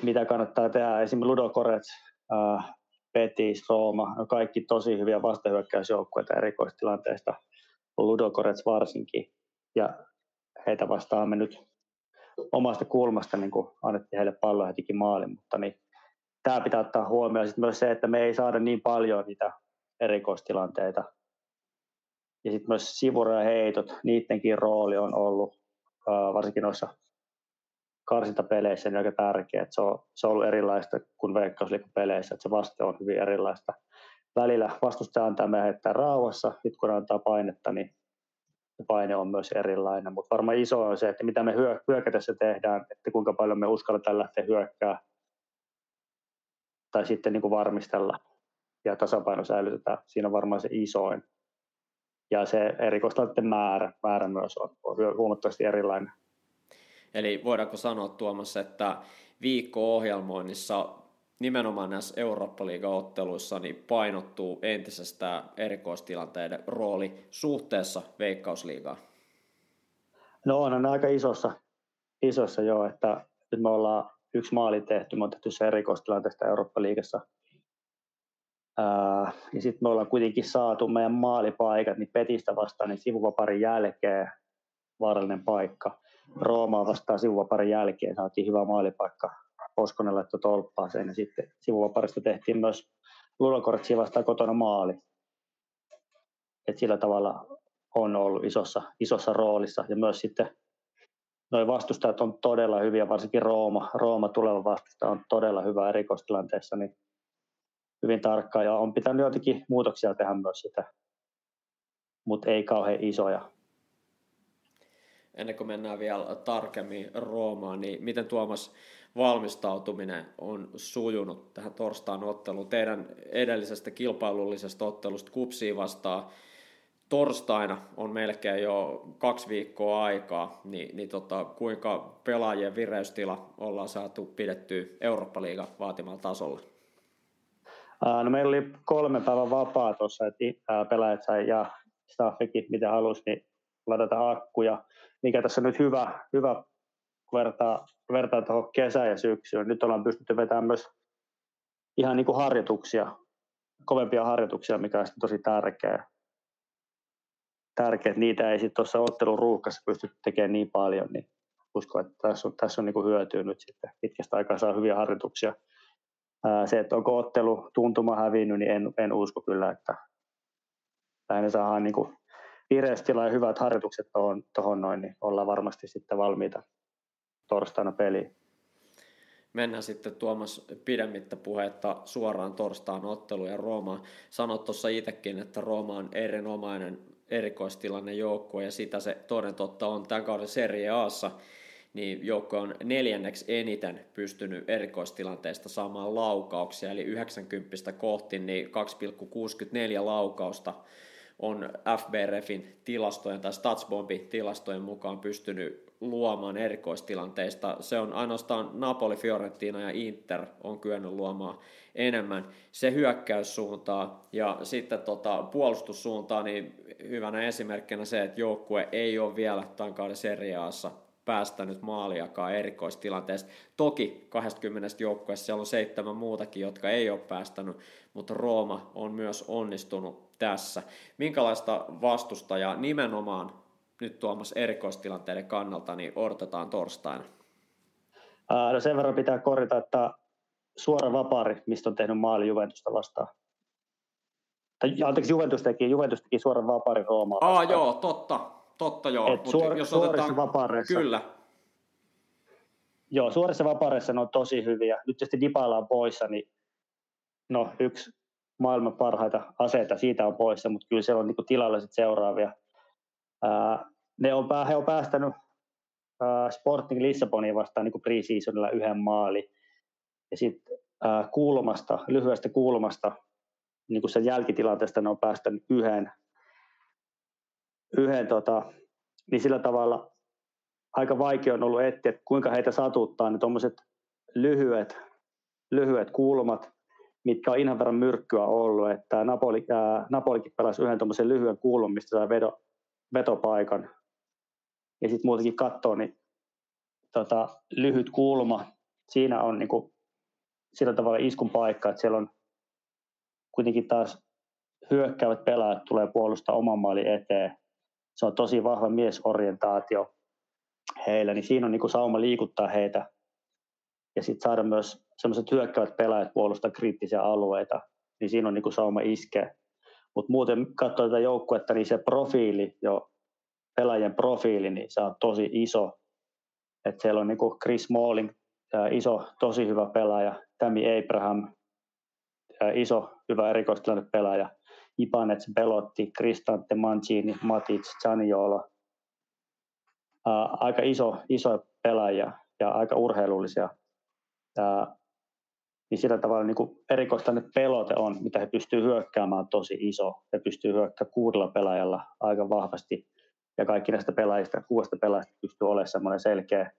mitä kannattaa tehdä. Esimerkiksi Ludogorets, Betis, Rooma, no kaikki tosi hyviä vastahyökkäysjoukkueita erikoistilanteista. Ludogorets varsinkin, ja heitä vastaan me nyt omasta kulmasta niin kuin annettiin heille palloa hetikin maalin, mutta niin, tämä pitää ottaa huomioon. Sitten myös se, että me ei saada niin paljon niitä erikoistilanteita. Ja sitten myös sivurajaheitot, niidenkin rooli on ollut varsinkin noissa karsintapeleissä niin aika tärkeä. Se on ollut erilaista kuin Veikkausliigapeleissä, että se vaste on hyvin erilaista. Välillä vastustaja antaa meidän heittää rauhassa, nyt kun antaa painetta, niin paine on myös erilainen. Mutta varmaan iso on se, että mitä me hyökätessä tehdään, että kuinka paljon me uskalletaan lähteä hyökkää tai sitten niin kuin varmistella ja tasapaino säilytetään. Siinä on varmaan se isoin. Ja se erikoistilanteiden määrä myös on huomattavasti erilainen. Eli voidaanko sanoa, Tuomas, että viikko-ohjelmoinnissa nimenomaan näissä Eurooppa-liiga-otteluissa niin painottuu entisestään erikoistilanteiden rooli suhteessa Veikkausliigaan? No on aika isossa joo, että nyt me ollaan yksi maali tehty, me on tehty se erikoistilanteesta Eurooppa-liigassa. Ja sitten me ollaan kuitenkin saatu meidän maalipaikat, niin Petistä vastaan niin sivuvaparin jälkeen vaarallinen paikka. Roomaa vastaan sivuvaparin jälkeen saatiin hyvä maalipaikka. Oskonen laittoi tolppaaseen ja sitten sivuvaparista tehtiin myös Ludogorets vastaan kotona maali. Et sillä tavalla on ollut isossa roolissa ja myös sitten noi vastustajat on todella hyviä, varsinkin Rooma tuleva vastustaja on todella hyvä erikoistilanteessa, niin hyvin tarkkaa ja on pitänyt joitakin muutoksia tehdä myös sitä, mutta ei kauhean isoja. Ennen kuin mennään vielä tarkemmin Roomaan, niin miten Tuomas valmistautuminen on sujunut tähän torstain otteluun? Teidän edellisestä kilpailullisesta ottelusta KuPSia vastaan torstaina on melkein jo 2 viikkoa aikaa, niin kuinka pelaajien vireystila ollaan saatu pidettyä Eurooppa-liigan vaatimalla tasolla? No meillä oli 3 päivän vapaa tuossa, että pelaajat sai ja staffikin, mitä halusi, niin ladata akkuja. Mikä tässä on nyt hyvä vertaa tuohon kesään ja syksyyn. Nyt ollaan pystytty vetämään myös ihan niin kuin harjoituksia, kovempia harjoituksia, mikä on tosi tärkeää. Niitä ei sitten tuossa ottelun ruuhkassa pysty tekemään niin paljon, niin uskon, että tässä on niin kuin hyötyä nyt sitten. Pitkästä aikaa saa hyviä harjoituksia. Se, että onko ottelu tuntuma hävinnyt, niin en usko kyllä, että lähinnä saadaan niin kuin vireystila ja hyvät harjoitukset tuohon noin, niin ollaan varmasti sitten valmiita torstaina peliin. Mennään sitten Tuomas pidemmittä puhetta suoraan torstain otteluun ja Roomaan. Sanoit tuossa itsekin, että Rooma on erinomainen erikoistilanne joukkue ja sitä se toden totta on tämän kauden Serie A:ssa. Niin joukko on 4. eniten pystynyt erikoistilanteista saamaan laukauksia, eli 90 kohti, niin 2,64 laukausta on FB-refin tilastojen tai Statsbombin tilastojen mukaan pystynyt luomaan erikoistilanteista. Se on ainoastaan Napoli, Fiorentina ja Inter on kyennyt luomaan enemmän. Se hyökkäyssuuntaa ja sitten puolustussuuntaa, niin hyvänä esimerkkinä se, että joukkue ei ole vielä tämän kauden Serie A:ssa päästänyt maaliakaan erikoistilanteesta. Toki 20 joukkueessa siellä on 7 muutakin, jotka ei ole päästänyt, mutta Rooma on myös onnistunut tässä. Minkälaista vastustajaa nimenomaan nyt Tuomas erikoistilanteiden kannalta niin odotetaan torstaina? No sen verran pitää korjata, että suora vapaari, mistä on tehnyt maali Juventusta vastaan. Juventus teki suoran vapaari Roomaa vastaan. Joo, totta joo, mutta jos otetaan kyllä. Joo, suorissa vapareissa ne on tosi hyviä. Nyt tietysti Dybala on poissa, niin no yksi maailman parhaita aseita siitä on poissa, mutta kyllä siellä on niinku tilalla sit seuraavia. He on päästänyt Sporting Lissaboniin vastaan niinku pre-seasonilla 1 maali. Ja sitten lyhyestä kulmasta niinku sen jälkitilanteesta ne on päästänyt 1. Niin sillä tavalla aika vaikea on ollut etsiä, että kuinka heitä satuttaa ne tuommoiset lyhyet kulmat, mitkä on ihan verran myrkkyä ollut, että Napolikin pelasi 1 tuommoisen lyhyen kulman, mistä sai vetopaikan ja sitten muutenkin katsoo, niin lyhyt kulma, siinä on niinku sillä tavalla iskun paikka, että siellä on kuitenkin taas hyökkäävät pelaajat tulee puolustaa oman maalin eteen. Se on tosi vahva miesorientaatio heillä, niin siinä on niinku sauma liikuttaa heitä ja sitten saada myös sellaiset hyökkäävät pelaajat puolustaa kriittisiä alueita, niin siinä on niinku sauma iskeä. Mutta muuten katsoo tätä joukkuetta, niin se profiili, pelaajien profiili, niin se on tosi iso. Et siellä on niinku Chris Smalling, iso, tosi hyvä pelaaja, Tammy Abraham, iso, hyvä erikoistilanne pelaaja. Ibanez, Belotti, Cristante, Mancini, Matic, Zaniolo. Aika isoja pelaajia ja aika urheilullisia. Niin sillä tavalla niin erikoistainen pelote on, mitä he pystyvät hyökkäämään, tosi iso. He pystyvät hyökkäämään 6 pelaajalla aika vahvasti. Ja kaikki näistä pelaajista, 6 pelaajista pystyy olemaan semmoinen selkeä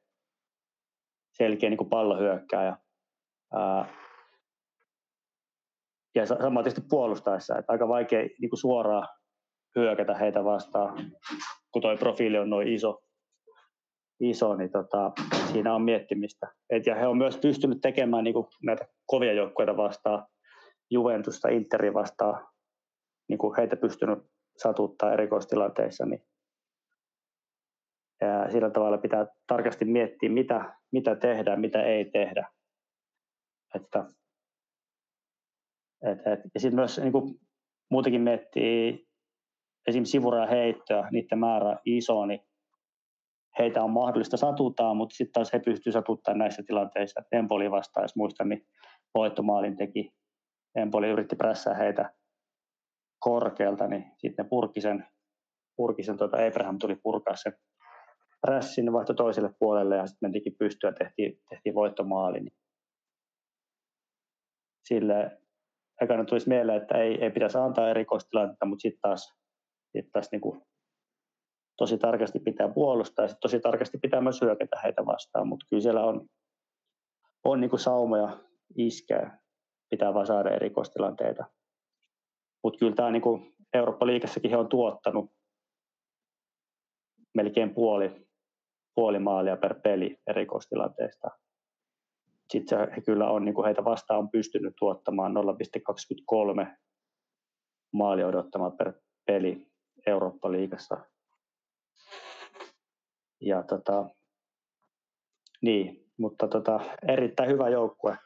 niin pallohyökkääjä. Ja samoin tietysti puolustaessa, että aika vaikea niin kuin suoraan hyökätä heitä vastaan, kun tuo profiili on noin iso niin siinä on miettimistä. Ja he on myös pystynyt tekemään niin kuin näitä kovia joukkueita vastaan, Juventusta, Interin vastaan, niin kuin heitä pystynyt satuttaa erikoistilanteissa. Niin. Ja sillä tavalla pitää tarkasti miettiä, mitä tehdään, mitä ei tehdä. Ja sitten myös niin kuin muutenkin miettii esimerkiksi sivurajan heittöä, niiden määrä on iso, niin heitä on mahdollista satuttaa, mutta sitten taas he pystyvät satuttamaan näissä tilanteissa. Empoli vastaan, jos muistan, niin voittomaalin teki. Empoli yritti prässää heitä korkealta, niin sitten ne Abraham tuli purkaa sen prässin, vaihtoi toiselle puolelle ja sitten mentikin pystyä, tehtiin voittomaali. Niin sille aikana tulisi mieleen, että ei pitäisi antaa erikoistilannetta, mutta sitten taas sitten taas niin kuin tosi tarkasti pitää puolustaa ja sitten tosi tarkasti pitää myös hyökätä heitä vastaan, mutta kyllä siellä on niin kuin saumoja iskää, pitää vaan saada erikoistilanteita. Mutta kyllä tämä niin kuin Eurooppa-liigassakin he on tuottanut melkein puoli maalia per peli erikoistilanteesta. Sitten he kyllä on, niin kuin heitä vastaan on pystynyt tuottamaan 0,23 maalia odottamaan per peli Eurooppa-liigassa. Ja niin, mutta erittäin hyvä joukkue.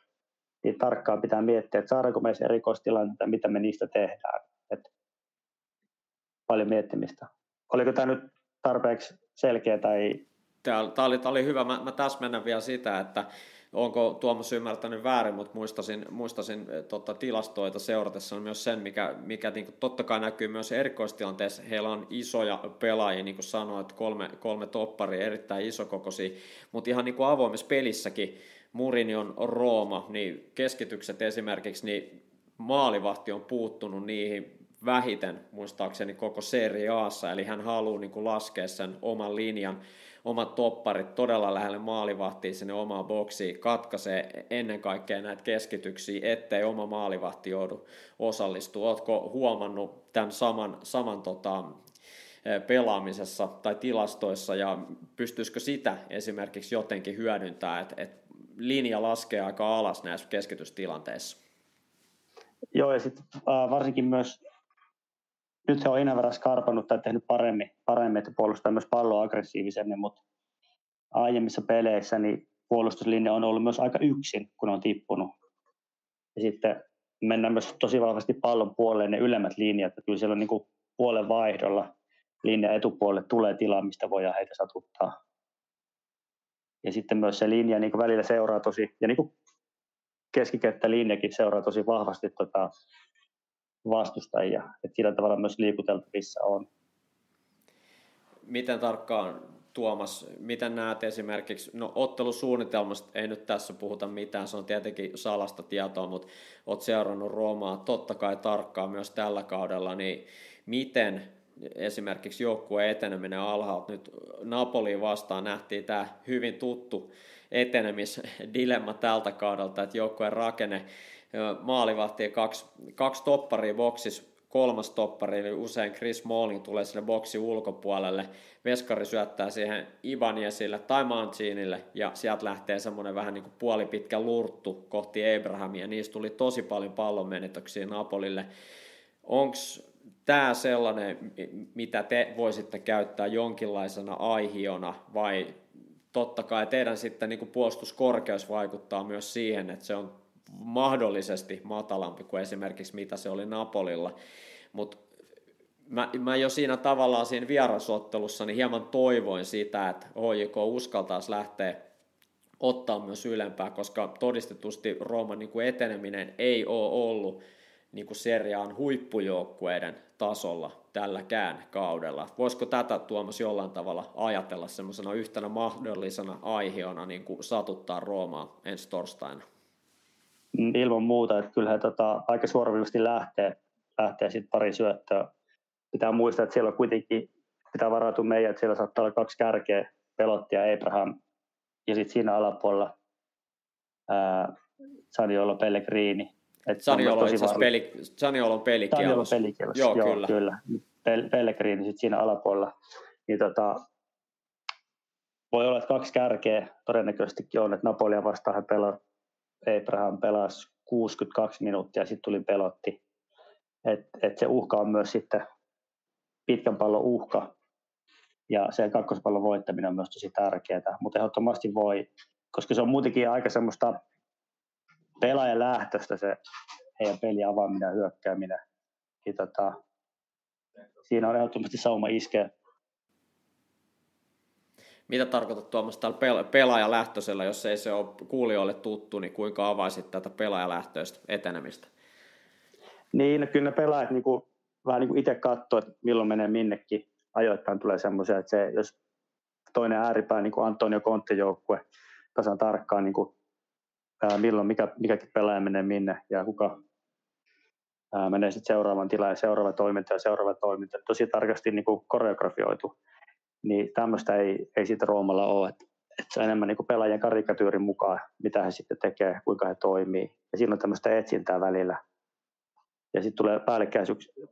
Niin tarkkaan pitää miettiä, että saadaanko meissä erikoistilanteita, mitä me niistä tehdään. Et paljon miettimistä. Oliko tämä nyt tarpeeksi selkeä tai... Tämä oli hyvä. Mä täsmennän vielä sitä, että onko Tuomas ymmärtänyt väärin, mutta muistasin tilastoita seuratessa on myös sen, mikä niin kuin totta kai näkyy myös erikoistilanteessa. Heillä on isoja pelaajia, niin kuin sanoit, kolme topparia, erittäin isokokoisia, mutta ihan niin kuin avoimessa pelissäkin Mourinhon Rooma, niin keskitykset esimerkiksi, niin maalivahti on puuttunut niihin vähiten, muistaakseni koko Serie A:ssa, eli hän haluaa niin kuin laskea sen oman linjan, omat topparit todella lähelle maalivahtiin sinne omaan boksiin, katkaisee ennen kaikkea näitä keskityksiä, ettei oma maalivahti joudu osallistumaan. Oletko huomannut tämän saman pelaamisessa tai tilastoissa, ja pystyisikö sitä esimerkiksi jotenkin hyödyntää, että linja laskee aika alas näissä keskitystilanteissa? Joo, ja sitten varsinkin myös nyt he on aina verran skarpannut tai tehnyt paremmin, että puolustaa myös palloa aggressiivisemmin, mutta aiemmissa peleissä niin puolustuslinja on ollut myös aika yksin, kun on tippunut. Ja sitten mennään myös tosi vahvasti pallon puolelle ne ylemmät linjat, että kyllä siellä on niin kuin puolen vaihdolla linja etupuolelle tulee tilaa, mistä voidaan heitä satuttaa. Ja sitten myös se linja niin kuin välillä seuraa tosi, ja niin kuin keskikenttä linjakin seuraa tosi vahvasti vastustajia, että sillä tavalla myös liikuteltavissa on. Miten tarkkaan, Tuomas, miten näet esimerkiksi, no ottelusuunnitelmasta ei nyt tässä puhuta mitään, se on tietenkin salasta tietoa, mutta olet seurannut Roomaa totta kai tarkkaan myös tällä kaudella, niin miten esimerkiksi joukkueen eteneminen alhaalta nyt Napoliin vastaan nähtiin tämä hyvin tuttu etenemisdilemma tältä kaudelta, että joukkueen rakenne maalivahtien kaksi topparia boksissa, kolmas toppari, eli usein Chris Smalling tulee sinne boksin ulkopuolelle, veskari syöttää siihen Ibanezille tai Mancinille, ja sieltä lähtee semmoinen vähän niin kuin puolipitkä lurttu kohti Abrahamia, niistä tuli tosi paljon pallonmenetyksiä Napolille. Onko tämä sellainen, mitä te voisitte käyttää jonkinlaisena aihiona, vai totta kai teidän sitten niin kuin puolustuskorkeus vaikuttaa myös siihen, että se on mahdollisesti matalampi kuin esimerkiksi mitä se oli Napolilla, mutta mä jo siinä tavallaan siinä vierasottelussa niin hieman toivoin sitä, että HJK uskaltaisi lähteä ottaa myös ylempää, koska todistetusti Rooman niin kuin eteneminen ei ole ollut niin kuin Seriaan huippujoukkueiden tasolla tälläkään kaudella. Voisiko tätä, Tuomas, jollain tavalla ajatella semmoisena yhtenä mahdollisena aiheena niin kuin satuttaa Roomaa ensi torstaina? Ilman muuta, että kyllähän aika suoraviivasti lähtee sitten pari syöttöä. Pitää muistaa, että siellä on kuitenkin, pitää varautua meidän, että siellä saattaa olla kaksi kärkeä, Pelotti ja Abraham, ja sitten siinä alapuolella Zaniolo, Pellegrini. Zaniolo on pelikielossa. Joo, kyllä. Pellegrini sitten siinä alapuolella. Niin voi olla, että kaksi kärkeä todennäköisestikin on, että Napolia vastaan hän Abraham pelasi 62 minuuttia ja sitten tuli Pelotti. Et se uhka on myös sitten pitkän pallon uhka ja sen kakkospallon voittaminen on myös tosi tärkeää, mutta ehdottomasti voi, koska se on muutenkin aika semmoista pelaajalähtöistä se heidän peli avaaminen ja hyökkääminen. Ja siinä on ehdottomasti sauma iskeä. Mitä tarkoitat, Tuomas, tällä pelaajalähtöisellä, jos ei se ole kuulijoille tuttu, niin kuinka avaisit tätä pelaajalähtöistä etenemistä? Niin, no kyllä ne pelaajat niin vähän niin kuin itse katsoo, että milloin menee minnekin. Ajoittain tulee semmoisia, että se, jos toinen ääripää, niin kuin Antonio Conte-joukkue, tasan tarkkaan, niin kuin, milloin mikäkin pelaaja menee minne ja kuka menee sitten seuraavan tilaan ja seuraava toiminta. Tosi tarkasti niin kuin koreografioitu. Niin tämmöistä ei siitä Roomalla ole. Se on enemmän niin kuin pelaajan karikatyyrin mukaan, mitä he sitten tekee, kuinka he toimii. Ja siinä on tämmöistä etsintää välillä. Ja sitten tulee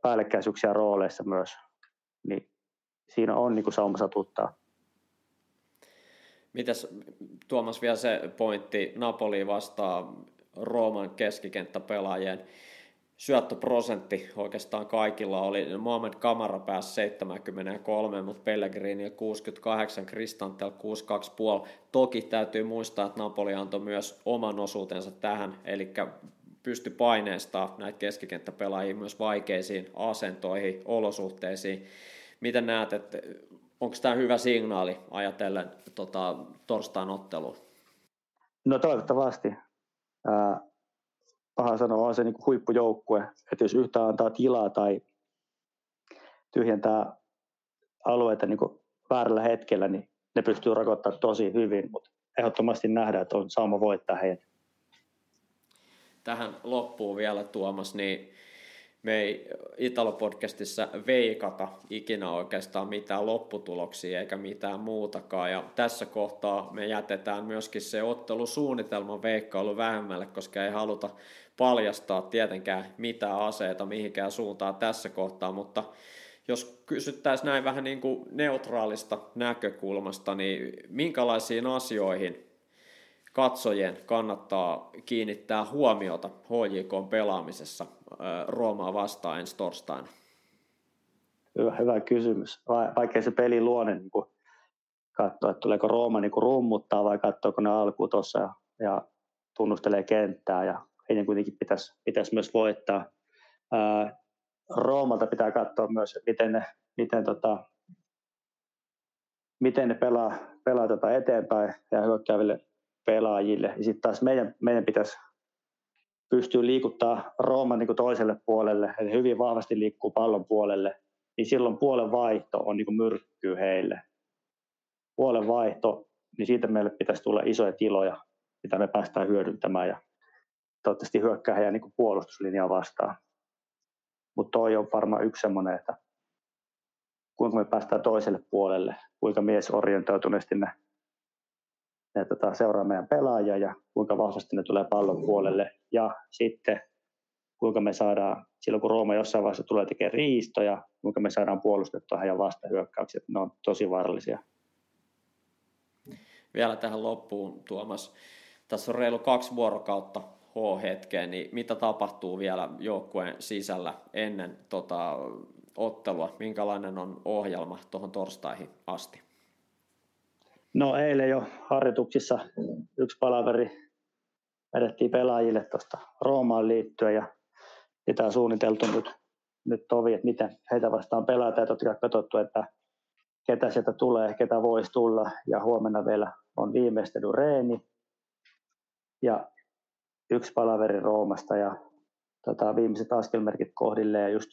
päällekkäisyyksiä rooleissa myös. Niin siinä on niin kuin sauma satuttaa. Mitäs Tuomas vielä se pointti, Napoli vastaa Rooman keskikenttäpelaajien syöttöprosentti oikeastaan kaikilla oli. Mohamed Kamara pääsi 73, mutta Pellegrini 68, Cristante 62,5. Toki täytyy muistaa, että Napoli antoi myös oman osuutensa tähän, eli pystyi paineistamaan näitä keskikenttäpelaajia myös vaikeisiin asentoihin, olosuhteisiin. Miten näet, että onko tämä hyvä signaali ajatellen torstain ottelua? No toivottavasti. Paha sanoa, on se niin kuin huippujoukkue, että jos yhtään antaa tilaa tai tyhjentää alueita niin kuin väärällä hetkellä, niin ne pystyy rakottamaan tosi hyvin, mutta ehdottomasti nähdään, että on sauma voittaa heidät. Tähän loppuun vielä Tuomas, niin me ei Italo-podcastissa veikata ikinä oikeastaan mitään lopputuloksia eikä mitään muutakaan. Ja tässä kohtaa me jätetään myöskin se ottelusuunnitelman veikkailu vähemmälle, koska ei haluta paljastaa tietenkään mitään aseita mihinkään suuntaan tässä kohtaa. Mutta jos kysyttäisiin näin vähän niin kuin neutraalista näkökulmasta, niin minkälaisiin asioihin katsojien kannattaa kiinnittää huomiota HJK:n pelaamisessa Roomaa vastaan ensi torstaina? Hyvä kysymys. Vaikea se pelin luonne niin katsoa, että tuleeko Rooma niin rummuttaa vai katsoako ne alkuun tuossa ja tunnustelee kenttää ja heidän kuitenkin pitäisi myös voittaa. Roomalta pitää katsoa myös, miten ne pelaa eteenpäin ja hyökkääville pelaajille. Ja sitten taas meidän pitäisi pystyä liikuttaa Rooman niin kuin toiselle puolelle, eli hyvin vahvasti liikkuu pallon puolelle, niin silloin puolen vaihto on niin kuin myrkkyy heille. Puolen vaihto, niin siitä meille pitäisi tulla isoja tiloja, mitä me päästään hyödyntämään ja toivottavasti hyökkää heidän niin kuin puolustuslinjaa vastaan. Mutta toi on varmaan yksi semmoinen, että kuinka me päästään toiselle puolelle, kuinka miesorientoituneesti ne seuraa meidän pelaajia ja kuinka vahvasti ne tulee pallon puolelle. Ja sitten kuinka me saadaan, silloin kun Rooma jossain vaiheessa tulee tekemään riistoja, kuinka me saadaan puolustettua heidän vastahyökkäykset. Ne on tosi vaarallisia. Vielä tähän loppuun, Tuomas. Tässä on reilu 2 vuorokautta H-hetkeen, niin mitä tapahtuu vielä joukkueen sisällä ennen ottelua? Minkälainen on ohjelma tuohon torstaihin asti? No eilen jo harjoituksissa yksi palaveri vedettiin pelaajille tuosta Roomaan liittyen ja sitä on suunniteltu nyt tovi, että miten heitä vastaan pelataan ja totta kai katsottu, että ketä sieltä tulee, ketä voisi tulla ja huomenna vielä on viimeistelyn reeni ja yksi palaveri Roomasta ja viimeiset askelmerkit kohdilleen ja just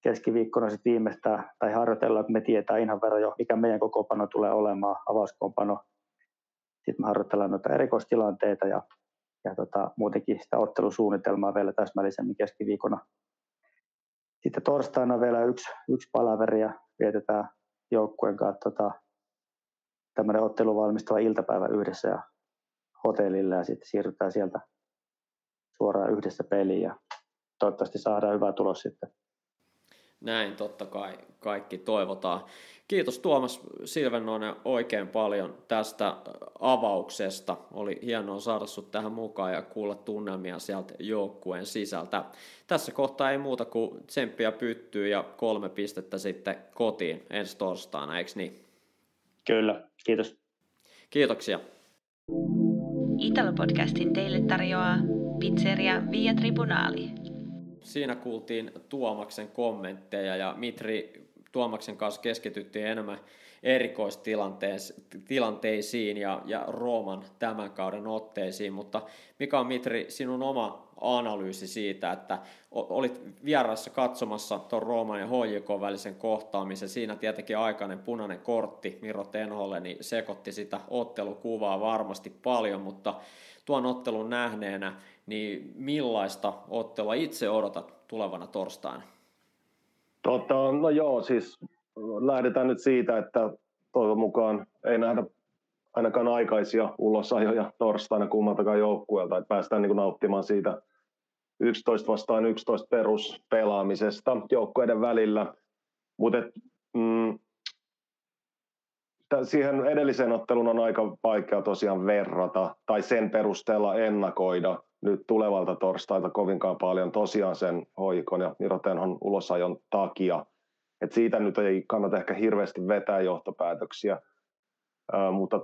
keskiviikkona sitten viimeistään, tai harjoitellaan, kun me tietää ihan verran jo, mikä meidän kokoonpano tulee olemaan, avauskokoonpano. Sitten me harjoitellaan noita erikoistilanteita ja muutenkin sitä ottelusuunnitelmaa vielä täsmällisemmin keskiviikkona. Sitten torstaina vielä yksi palaveri ja vietetään joukkueen kanssa tämmöinen ottelun valmistava iltapäivä yhdessä ja hotellilla ja sitten siirrytään sieltä suoraan yhdessä peliin ja toivottavasti saadaan hyvä tulos sitten. Näin totta kai kaikki toivotaan. Kiitos Tuomas Silvennoinen oikein paljon tästä avauksesta. Oli hienoa saada sut tähän mukaan ja kuulla tunnelmia sieltä joukkueen sisältä. Tässä kohtaa ei muuta kuin tsemppiä pyttyy ja 3 pistettä sitten kotiin ensi torstaina, eikö niin? Kyllä, kiitos. Kiitoksia. Italo-podcastin teille tarjoaa pizzeria Via Tribunali. Siinä kuultiin Tuomaksen kommentteja ja Mitri Tuomaksen kanssa keskityttiin enemmän erikoistilanteisiin ja Rooman tämän kauden otteisiin, mutta mikä on Mitri sinun oma analyysi siitä, että olit vieressä katsomassa tuon Rooman ja HJK välisen kohtaamisen, siinä tietenkin aikainen punainen kortti Miro Tenholle, niin sekoitti sitä ottelukuvaa varmasti paljon, mutta tuon ottelun nähneenä, niin millaista ottelua itse odotat tulevana torstaina? No joo, siis lähdetään nyt siitä, että toivon mukaan ei nähdä ainakaan aikaisia ulosajoja torstaina kummaltakaan joukkueelta, että päästään niin kuin nauttimaan siitä 11 vs. 11 peruspelaamisesta joukkueiden välillä. Mutta siihen edelliseen otteluun on aika vaikea tosiaan verrata tai sen perusteella ennakoida nyt tulevalta torstailta kovinkaan paljon tosiaan sen Hoikon ja Nirotenhon ulosajon takia. Et siitä nyt ei kannata ehkä hirveästi vetää johtopäätöksiä. Mutta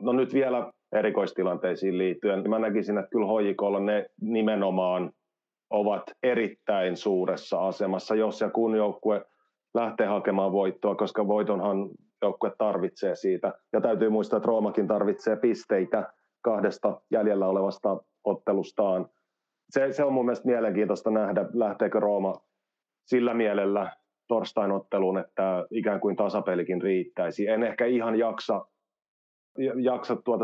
no nyt vielä erikoistilanteisiin liittyen, niin mä näkisin, että kyllä Hoikolla ne nimenomaan ovat erittäin suuressa asemassa, jos ja kun joukkue lähtee hakemaan voittoa, koska voitonhan joukkue tarvitsee siitä. Ja täytyy muistaa, että Roomakin tarvitsee pisteitä kahdesta jäljellä olevasta ottelustaan. Se on mun mielestä mielenkiintoista nähdä, lähteekö Rooma sillä mielellä torstain otteluun, että ikään kuin tasapelikin riittäisi. En ehkä ihan jaksa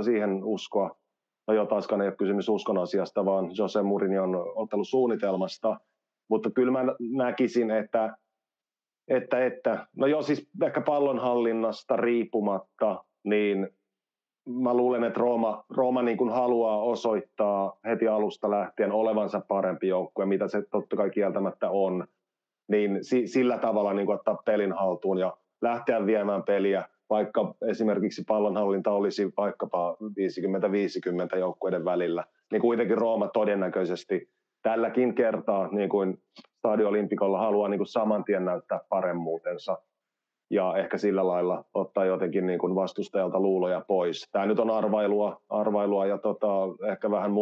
siihen uskoa. No joo, taaskaan ei ole kysymys uskon asiasta, vaan Jose Mourinhon ottelusuunnitelmasta. Mutta kyllä mä näkisin, että no joo, siis ehkä pallonhallinnasta riippumatta, niin mä luulen, että Rooma niin kuin haluaa osoittaa heti alusta lähtien olevansa parempi joukkue, mitä se totta kai kieltämättä on, niin sillä tavalla niin kuin ottaa pelin haltuun ja lähteä viemään peliä, vaikka esimerkiksi pallonhallinta olisi vaikkapa 50-50 joukkueiden välillä, niin kuitenkin Rooma todennäköisesti tälläkin kertaa, niin kuin Stadio Olimpicolla, haluaa niin kuin saman tien näyttää paremmuutensa ja ehkä sillä lailla ottaa jotenkin niin kuin vastustajalta luuloja pois. Tämä nyt on arvailua ja ehkä vähän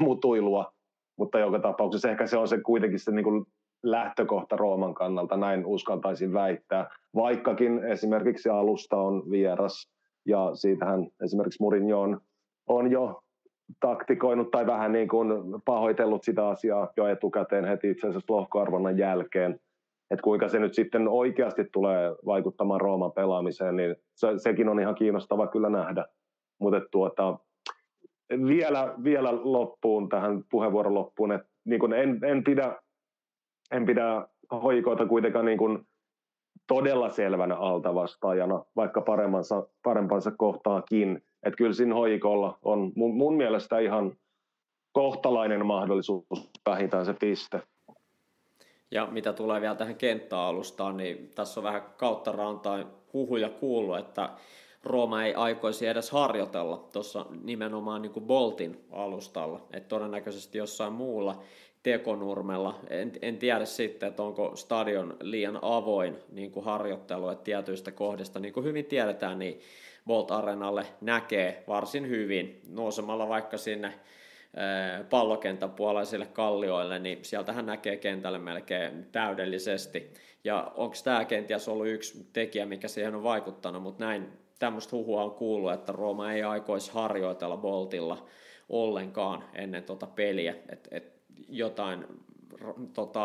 mutuilua, mutta joka tapauksessa ehkä se on se kuitenkin se niin kuin lähtökohta Rooman kannalta, näin uskaltaisin väittää, vaikkakin esimerkiksi alusta on vieras ja siitähän esimerkiksi Mourinho on jo taktikoinut tai vähän niin kuin pahoitellut sitä asiaa jo etukäteen heti itse asiassa lohkoarvonnan jälkeen, että kuinka se nyt sitten oikeasti tulee vaikuttamaan Rooman pelaamiseen, niin sekin on ihan kiinnostava kyllä nähdä, mutta vielä loppuun tähän puheenvuoron loppuun, että niin kuin en pidä Hoikoita kuitenkaan niin kuin todella selvänä altavastaajana, vaikka parempansa kohtaakin. Että kyllä siinä Hoikolla on mun mielestä ihan kohtalainen mahdollisuus vähintään se piste. Ja mitä tulee vielä tähän kenttäalustaan, niin tässä on vähän kautta rantain huhuja kuullut, että Rooma ei aikoisi edes harjoitella tuossa nimenomaan niin kuin Boltin alustalla. Että todennäköisesti jossain muulla tekonurmella. En tiedä sitten, että onko stadion liian avoin niin kuin harjoittelu, että tietyistä kohdista, niin kuin hyvin tiedetään, niin Bolt Arenalle näkee varsin hyvin. Nousemalla vaikka sinne pallokentän puoleisille kallioille, niin sieltähän näkee kentälle melkein täydellisesti. Ja onko tämä kenties ollut yksi tekijä, mikä siihen on vaikuttanut, mutta näin tämmöistä huhua on kuullut, että Rooma ei aikoisi harjoitella Boltilla ollenkaan ennen peliä, että jotain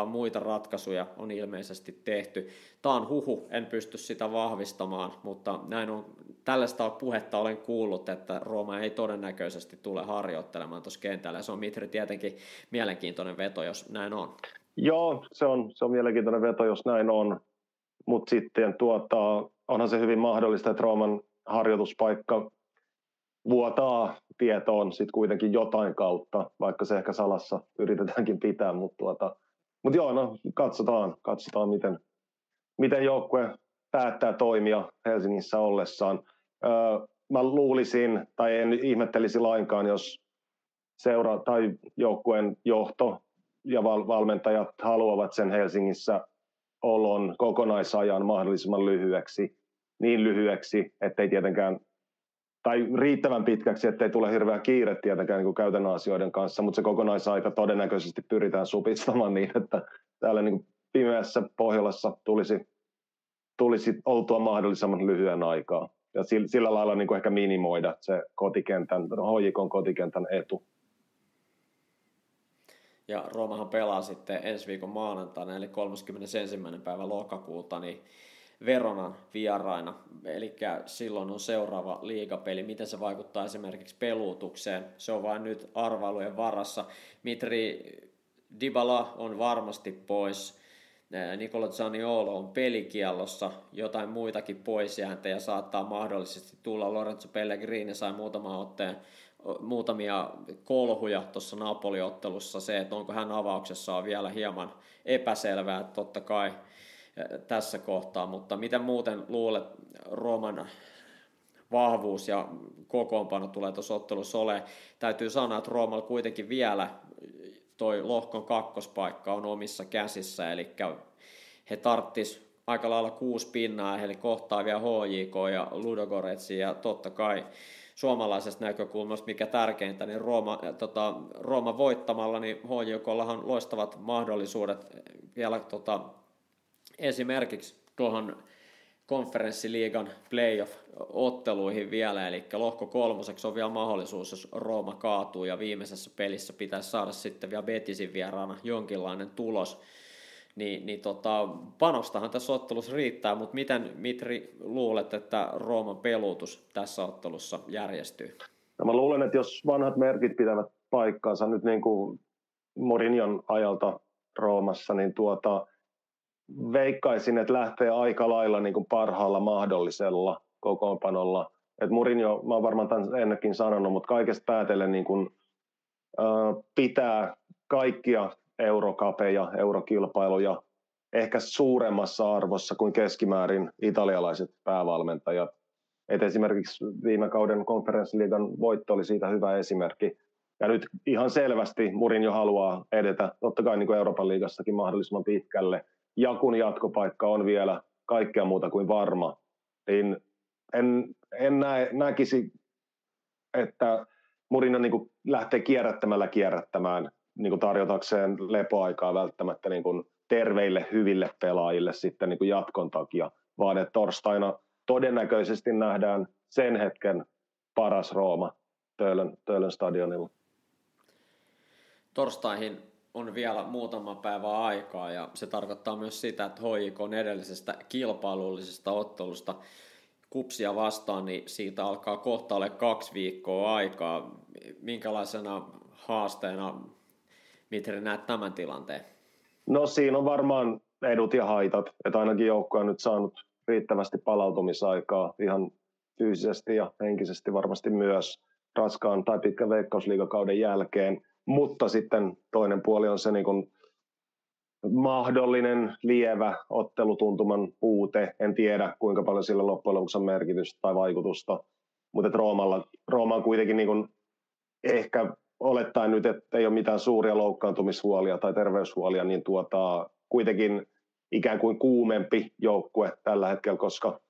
muita ratkaisuja on ilmeisesti tehty. Tämä on huhu, en pysty sitä vahvistamaan, mutta näin on, tällaista puhetta olen kuullut, että Rooma ei todennäköisesti tule harjoittelemaan tuossa kentällä. Se on Mitri tietenkin mielenkiintoinen veto, jos näin on. Joo, se on mielenkiintoinen veto, jos näin on, mutta sitten onhan se hyvin mahdollista, että Rooman harjoituspaikka vuotaa tietoon sitten kuitenkin jotain kautta, vaikka se ehkä salassa yritetäänkin pitää, mutta mut joo, no katsotaan miten joukkue päättää toimia Helsingissä ollessaan. Mä luulisin, tai en ihmettelisi lainkaan, jos seura tai joukkueen johto ja valmentajat haluavat sen Helsingissä olon kokonaisajan mahdollisimman lyhyeksi, niin lyhyeksi, ettei tietenkään tai riittävän pitkäksi, ettei tule hirveä kiire tietenkään niin kuin käytännön asioiden kanssa, mutta se kokonaisaika todennäköisesti pyritään supistamaan niin, että täällä niin kuin pimeässä Pohjolassa tulisi oltua mahdollisimman lyhyen aikaa. Ja sillä lailla niin kuin ehkä minimoida se HJK:n kotikentän etu. Ja Roomahan pelaa sitten ensi viikon maanantaina, eli 31. päivä lokakuuta, niin Veronan vieraina, eli silloin on seuraava liigapeli. Miten se vaikuttaa esimerkiksi peluutukseen? Se on vain nyt arvailujen varassa. Mitri, Dybala on varmasti pois. Nicolò Zaniolo on pelikiellossa, jotain muitakin poisjääntejä saattaa mahdollisesti tulla. Lorenzo Pellegrini sai muutamia kolhuja tuossa Napoli-ottelussa. Se, että onko hän avauksessa, on vielä hieman epäselvää, totta kai tässä kohtaa. Mutta miten muuten luulet Rooman vahvuus ja kokoonpano tulee tuossa ottelussa olemaan? Täytyy sanoa, että Roomalla kuitenkin vielä toi lohkon kakkospaikka on omissa käsissä, eli he tarttis aika lailla 6 pinnaa, eli kohtaa vielä HJK ja Ludogoretsin, ja totta kai suomalaisesta näkökulmasta, mikä tärkeintä, niin Rooma voittamalla, niin HJK:llahan loistavat mahdollisuudet vielä esimerkiksi tuohon konferenssiliigan playoff-otteluihin vielä, eli lohko 3:ksi on vielä mahdollisuus, jos Rooma kaatuu, ja viimeisessä pelissä pitäisi saada sitten vielä Betisin vieraana jonkinlainen tulos. Panostahan tässä ottelussa riittää, mutta miten, Mitri, luulet, että Rooman peluutus tässä ottelussa järjestyy? No, mä luulen, että jos vanhat merkit pitävät paikkaansa nyt niin kuin Mourinhon ajalta Roomassa, niin veikkaisin, että lähtee aika lailla niin kuin parhaalla mahdollisella kokoonpanolla. Et Mourinho, mä oon varmaan tämän ennenkin sanonut, mutta kaikesta päätellen niin kuin, pitää kaikkia eurokapeja, eurokilpailuja ehkä suuremmassa arvossa kuin keskimäärin italialaiset päävalmentajat. Et esimerkiksi viime kauden konferenssiliigan voitto oli siitä hyvä esimerkki. Ja nyt ihan selvästi Mourinho haluaa edetä, totta kai niin kuin Euroopan liigassakin mahdollisimman pitkälle. Ja kun jatkopaikka on vielä kaikkea muuta kuin varma, niin en näkisi, että Mourinho niin lähtee kierrättämään niin tarjotakseen lepoaikaa välttämättä niin terveille, hyville pelaajille sitten niin jatkon takia, vaan että torstaina todennäköisesti nähdään sen hetken paras Rooma Töölön stadionilla. Torstaihin on vielä muutama päivä aikaa, ja se tarkoittaa myös sitä, että HJK:n edellisestä kilpailullisesta ottelusta Kupsia vastaan, niin siitä alkaa kohta olla 2 viikkoa aikaa. Minkälaisena haasteena, Mitri, näet tämän tilanteen? No, siinä on varmaan edut ja haitat, että ainakin joukkue on nyt saanut riittävästi palautumisaikaa ihan fyysisesti ja henkisesti varmasti myös raskaan tai pitkän veikkausliigakauden jälkeen. Mutta sitten toinen puoli on se niin kuin mahdollinen lievä ottelutuntuman puute. En tiedä, kuinka paljon sillä loppujen lopuksi on merkitystä tai vaikutusta. Mutta Rooma on kuitenkin niin kuin ehkä olettaen nyt, että ei ole mitään suuria loukkaantumishuolia tai terveyshuolia, niin kuitenkin ikään kuin kuumempi joukkue tällä hetkellä, koska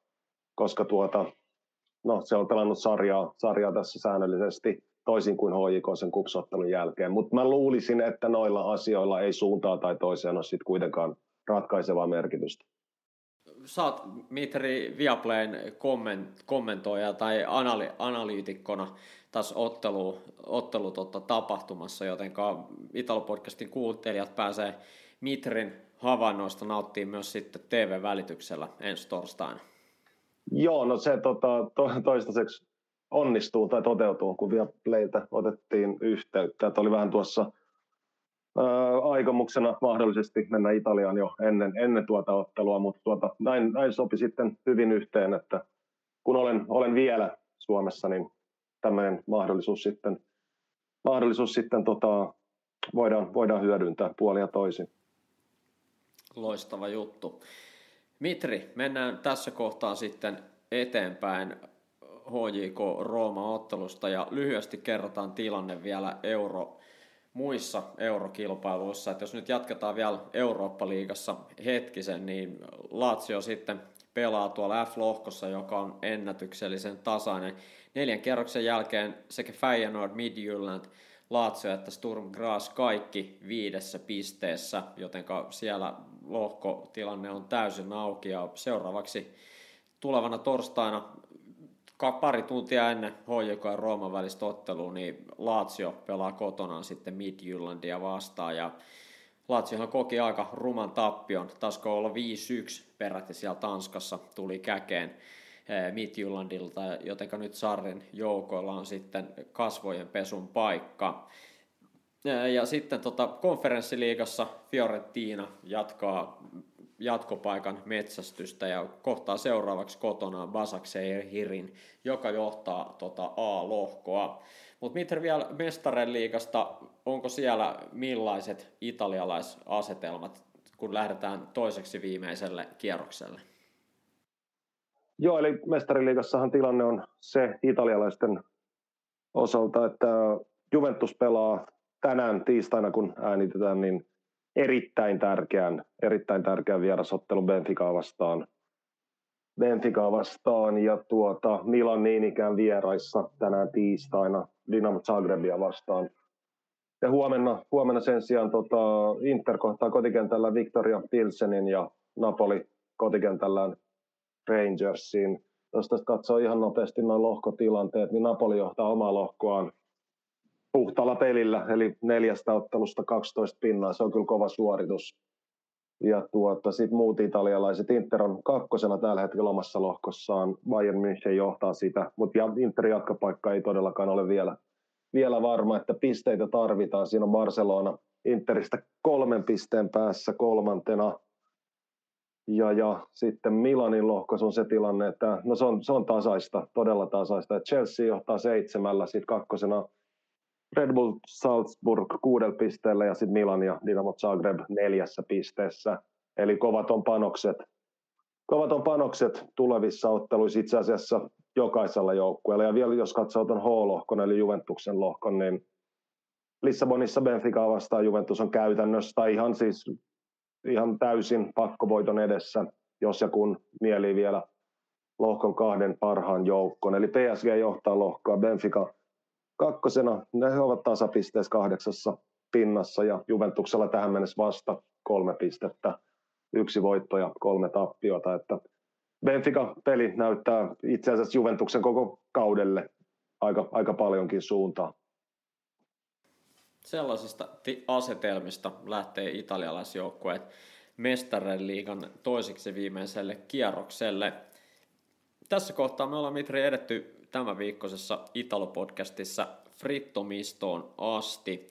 se on pelannut sarjaa tässä säännöllisesti, toisin kuin HJK sen kupsottelun jälkeen. Mutta mä luulisin, että noilla asioilla ei suuntaa tai toiseen ole sitten kuitenkaan ratkaisevaa merkitystä. Sä oot, Mitri, Viaplayn kommentoija tai analyytikkona tässä ottelu tapahtumassa, jotenka Italo-podcastin kuuntelijat pääsee Mitrin havainnoista nauttimaan myös sitten TV-välityksellä ensi torstaina. Joo, no se toistaiseksi onnistuu tai toteutuu, kun Viaplayltä otettiin yhteyttä. Että oli vähän tuossa aikomuksena mahdollisesti mennä Italiaan jo ennen tuota ottelua, mutta näin sopi sitten hyvin yhteen, että kun olen vielä Suomessa, niin tämmöinen mahdollisuus sitten voidaan hyödyntää puolin ja toisin. Loistava juttu. Mitri, mennään tässä kohtaa sitten eteenpäin HJK Rooma-ottelusta ja lyhyesti kerrotaan tilanne vielä muissa eurokilpailuissa. Et jos nyt jatketaan vielä Eurooppa-liigassa hetkisen, niin Lazio sitten pelaa tuolla F-lohkossa, joka on ennätyksellisen tasainen. 4 kierroksen jälkeen sekä Feyenoord, Midtjylland, Lazio että Sturm Graz kaikki 5 pisteessä, jotenka siellä lohkotilanne on täysin auki, ja seuraavaksi tulevana torstaina pari tuntia ennen HJK ja Rooman välistä ottelua, niin Lazio pelaa kotonaan sitten Midtjyllandia vastaan, ja Laziohan koki aika ruman tappion, taisiko olla 5-1 peräti siellä Tanskassa tuli käkeen Midtjyllandilta, jotenka nyt Sarrin joukoilla on sitten kasvojen pesun paikka. Ja sitten konferenssiliigassa Fiorentina jatkaa jatkopaikan metsästystä ja kohtaa seuraavaksi kotonaan Başakşehirin, joka johtaa A-lohkoa. Mutta miten vielä Mestarien liigasta, onko siellä millaiset italialaisasetelmat, kun lähdetään toiseksi viimeiselle kierrokselle? Joo, eli Mestarien liigassahan tilanne on se italialaisten osalta, että Juventus pelaa tänään tiistaina, kun äänitetään, niin erittäin tärkeän vierasottelun Benficaa vastaan ja Milan niin ikään vieraissa tänään tiistaina Dinamo Zagrebia vastaan. Ja huomenna sen sijaan Inter kohtaa kotikentällä Viktoria Pilsenin ja Napoli kotikentällään Rangersin. Jos tästä katsoo ihan nopeasti noin lohkotilanteet, niin Napoli johtaa omaa lohkoaan puhtaalla pelillä, eli 4 ottelusta 12 pinnaa, se on kyllä kova suoritus. Ja sitten muut italialaiset, Inter on kakkosena tällä hetkellä omassa lohkossaan, Bayern München johtaa sitä, mutta Interin jatkopaikka ei todellakaan ole vielä varma, että pisteitä tarvitaan. Siinä on Barcelona Interistä 3 pisteen päässä kolmantena. Ja sitten Milanin lohkossa on se tilanne, että se on tasaista, todella tasaista. Et Chelsea johtaa 7, sitten kakkosena Red Bull Salzburg 6 pisteellä ja sitten Milan ja Dinamo Zagreb 4 pisteessä. Eli kovat on panokset tulevissa otteluissa itse asiassa jokaisella joukkueella. Ja vielä jos katsoo tuon H-lohkon eli Juventuksen lohkon, niin Lissabonissa Benficaa vastaan Juventus on käytännössä ihan täysin pakkovoiton edessä, jos ja kun mieli vielä lohkon 2 parhaan joukkoon. Eli PSG johtaa lohkoa, Benfica kakkosena, ne ovat tasapisteessä 8 pinnassa ja Juventuksella tähän mennessä vasta 3 pistettä, 1 voitto ja 3 tappiota. Että Benfica-peli näyttää itse asiassa Juventuksen koko kaudelle aika paljonkin suuntaa. Sellaisista asetelmista lähtee italialaisjoukkueet Mestarien liigan toiseksi viimeiselle kierrokselle. Tässä kohtaa me ollaan Mitri edetty tämän viikkoisessa Italo-podcastissa Frittomistoon asti.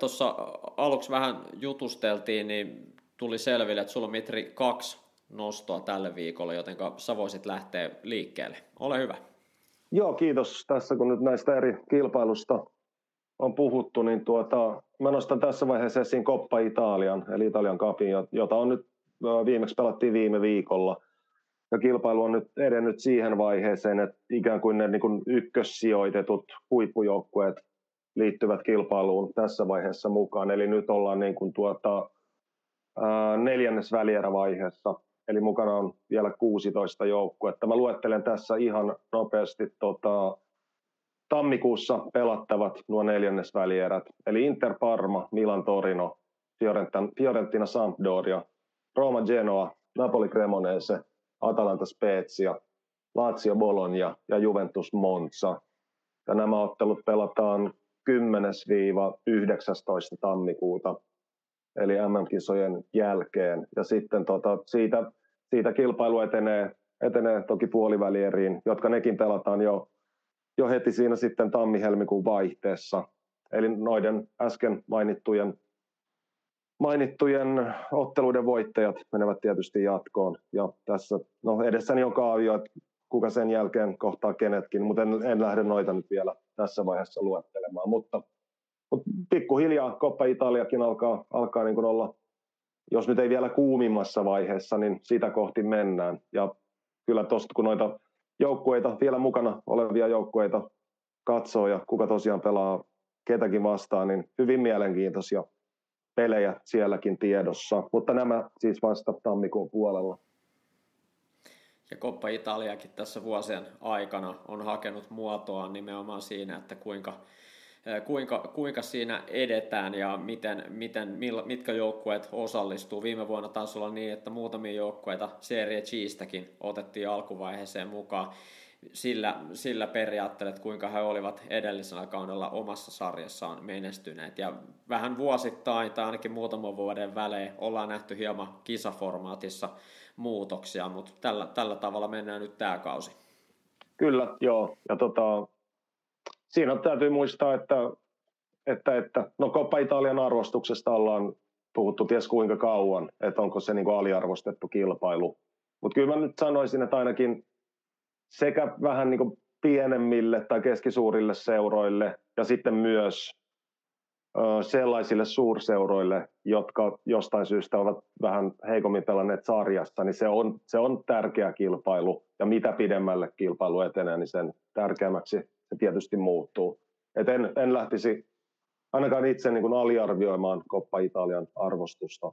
Tuossa aluksi vähän jutusteltiin, niin tuli selville, että sulla on Mitri 2 nostoa tälle viikolle, jotenka sä voisit lähteä liikkeelle. Ole hyvä. Joo, kiitos. Tässä kun nyt näistä eri kilpailusta on puhuttu, niin mä nostan tässä vaiheessa esiin Coppa Italian, eli Italian Cupin, jota on nyt viimeksi pelattiin viime viikolla. Ja kilpailu on nyt edennyt siihen vaiheeseen, että ikään kuin ne ykkössijoitetut huippujoukkueet liittyvät kilpailuun tässä vaiheessa mukaan. Eli nyt ollaan 4. välierävaiheessa, eli mukana on vielä 16 joukkuetta. Mä luettelen tässä ihan nopeasti tammikuussa pelattavat nuo 4. välierät. Eli Inter Parma, Milan Torino, Fiorentina Sampdoria, Roma Genoa, Napoli Cremonese, Atalanta Spezia, Lazio Bologna ja Juventus Monza. Ja nämä ottelut pelataan 10-19 tammikuuta, eli MM-kisojen jälkeen. Ja sitten siitä kilpailu etenee toki puolivälieriin, jotka nekin pelataan jo heti siinä sitten tammi-helmikuun vaihteessa. Eli noiden äsken mainittujen otteluiden voittajat menevät tietysti jatkoon. Ja tässä edessäni on kaavio, että kuka sen jälkeen kohtaa kenetkin, mutta en lähde noita nyt vielä tässä vaiheessa luettelemaan. Mutta pikkuhiljaa Coppa Italiakin alkaa niin kuin olla, jos nyt ei vielä kuumimmassa vaiheessa, niin sitä kohti mennään. Ja kyllä tuosta kun noita joukkueita, vielä mukana olevia joukkueita katsoo ja kuka tosiaan pelaa ketäkin vastaan, niin hyvin mielenkiintoisia pelejä sielläkin tiedossa, mutta nämä siis vasta tammikuun puolella. Ja Coppa Italiakin tässä vuosien aikana on hakenut muotoa nimenomaan siinä, että kuinka siinä edetään ja mitkä joukkueet osallistuu. Viime vuonna taisi olla niin, että muutamia joukkueita Serie G:stäkin otettiin alkuvaiheeseen mukaan sillä periaatteella, että kuinka he olivat edellisellä kaudella omassa sarjassaan menestyneet. Ja vähän vuosittain tai ainakin muutaman vuoden välein ollaan nähty hieman kisaformaatissa muutoksia, mutta tällä tavalla mennään nyt tämä kausi. Kyllä, joo. Ja siinä täytyy muistaa, että No Coppa Italian arvostuksesta ollaan puhuttu ties kuinka kauan, että onko se niin kuin aliarvostettu kilpailu. Mutta kyllä mä nyt sanoisin, että ainakin sekä vähän niin kuin pienemmille tai keskisuurille seuroille ja sitten myös sellaisille suurseuroille, jotka jostain syystä ovat vähän heikommin pelanneet sarjassa, niin se on tärkeä kilpailu. Ja mitä pidemmälle kilpailu etenee, niin sen tärkeämmäksi se tietysti muuttuu. Et en lähtisi ainakaan itse niin kuin aliarvioimaan Coppa Italian arvostusta.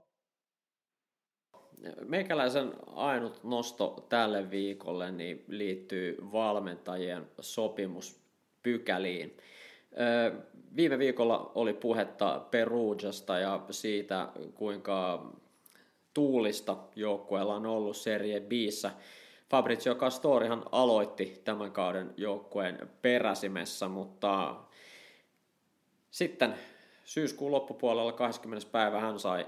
Meikäläisen ainut nosto tälle viikolle niin liittyy valmentajien sopimuspykäliin. Viime viikolla oli puhetta Perugiasta ja siitä, kuinka tuulista joukkueella on ollut Serie B:ssä. Fabrizio Castorihan aloitti tämän kauden joukkueen peräsimessä, mutta sitten syyskuun loppupuolella 20. päivä hän sai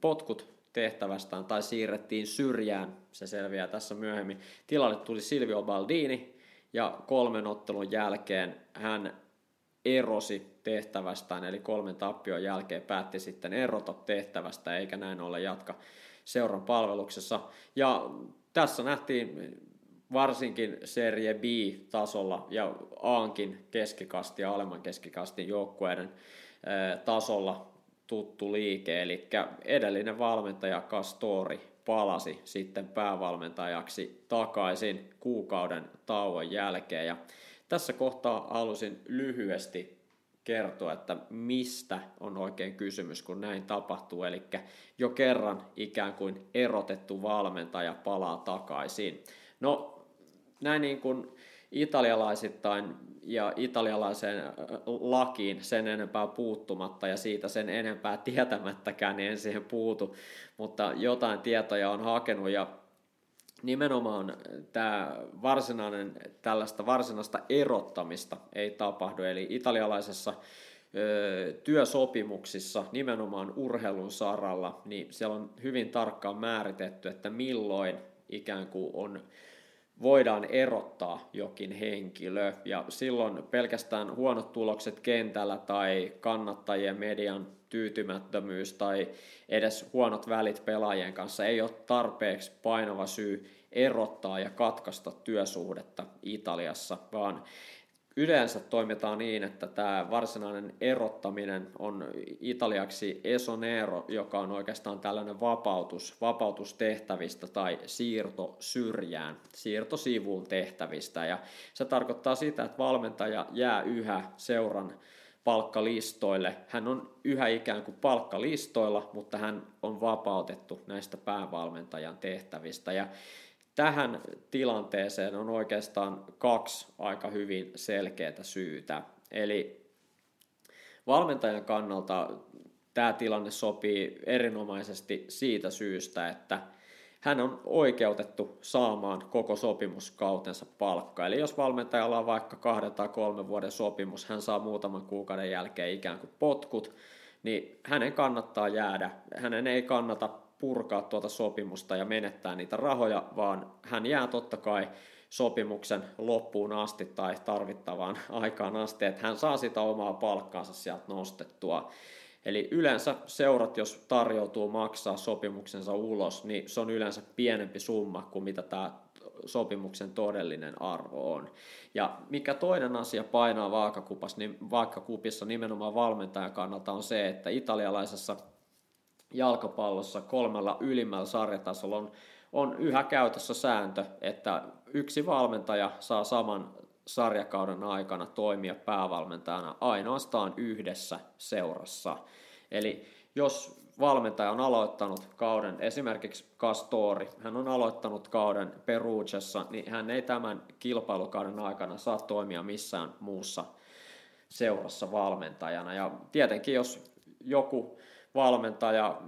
potkut tehtävästään tai siirrettiin syrjään, se selviää tässä myöhemmin. Tilalle tuli Silvio Baldini ja 3 ottelun jälkeen hän erosi tehtävästään, eli 3 tappion jälkeen päätti sitten erota tehtävästä eikä näin ollen jatka seuran palveluksessa. Ja tässä nähtiin varsinkin Serie B-tasolla ja A:nkin keskikasti ja alemman keskikastin joukkueiden tasolla tuttu liike, eli edellinen valmentaja Castori palasi sitten päävalmentajaksi takaisin kuukauden tauon jälkeen. Ja tässä kohtaa halusin lyhyesti kertoa, että mistä on oikein kysymys, kun näin tapahtuu, eli jo kerran ikään kuin erotettu valmentaja palaa takaisin. No näin niin kuin italialaisittain ja italialaiseen lakiin sen enempää puuttumatta ja siitä sen enempää tietämättäkään niin en siihen puutu, mutta jotain tietoja on hakenut ja nimenomaan tämä tällaista varsinaista erottamista ei tapahdu, eli italialaisessa työsopimuksissa nimenomaan urheilun saralla, niin siellä on hyvin tarkkaan määritetty, että milloin ikään kuin voidaan erottaa jokin henkilö, ja silloin pelkästään huonot tulokset kentällä tai kannattajien median tyytymättömyys tai edes huonot välit pelaajien kanssa ei ole tarpeeksi painava syy erottaa ja katkaista työsuhdetta Italiassa, vaan yleensä toimitaan niin, että tämä varsinainen erottaminen on italiaksi esonero, joka on oikeastaan tällainen vapautus tehtävistä tai siirto syrjään, siirto sivuun tehtävistä. Ja se tarkoittaa sitä, että valmentaja jää yhä seuran palkkalistoille. Hän on yhä ikään kuin palkkalistoilla, mutta hän on vapautettu näistä päävalmentajan tehtävistä. Ja tähän tilanteeseen on oikeastaan 2 aika hyvin selkeää syytä. Eli valmentajan kannalta tämä tilanne sopii erinomaisesti siitä syystä, että hän on oikeutettu saamaan koko sopimuskautensa palkkaa. Eli jos valmentajalla on vaikka 2 tai 3 vuoden sopimus, hän saa muutaman kuukauden jälkeen ikään kuin potkut, niin hänen kannattaa jäädä, hänen ei kannata purkaa tuota sopimusta ja menettää niitä rahoja, vaan hän jää totta kai sopimuksen loppuun asti tai tarvittavaan aikaan asti, että hän saa sitä omaa palkkaansa sieltä nostettua. Eli yleensä seurat, jos tarjoutuu maksaa sopimuksensa ulos, niin se on yleensä pienempi summa kuin mitä tämä sopimuksen todellinen arvo on. Ja mikä toinen asia painaa vaakakupissa nimenomaan valmentajan kannalta on se, että italialaisessa jalkapallossa 3 ylimmällä sarjatasolla on yhä käytössä sääntö, että yksi valmentaja saa saman sarjakauden aikana toimia päävalmentajana ainoastaan yhdessä seurassa. Eli jos valmentaja on aloittanut kauden, esimerkiksi Castori, hän on aloittanut kauden Perugiassa, niin hän ei tämän kilpailukauden aikana saa toimia missään muussa seurassa valmentajana. Ja tietenkin jos joku valmentaja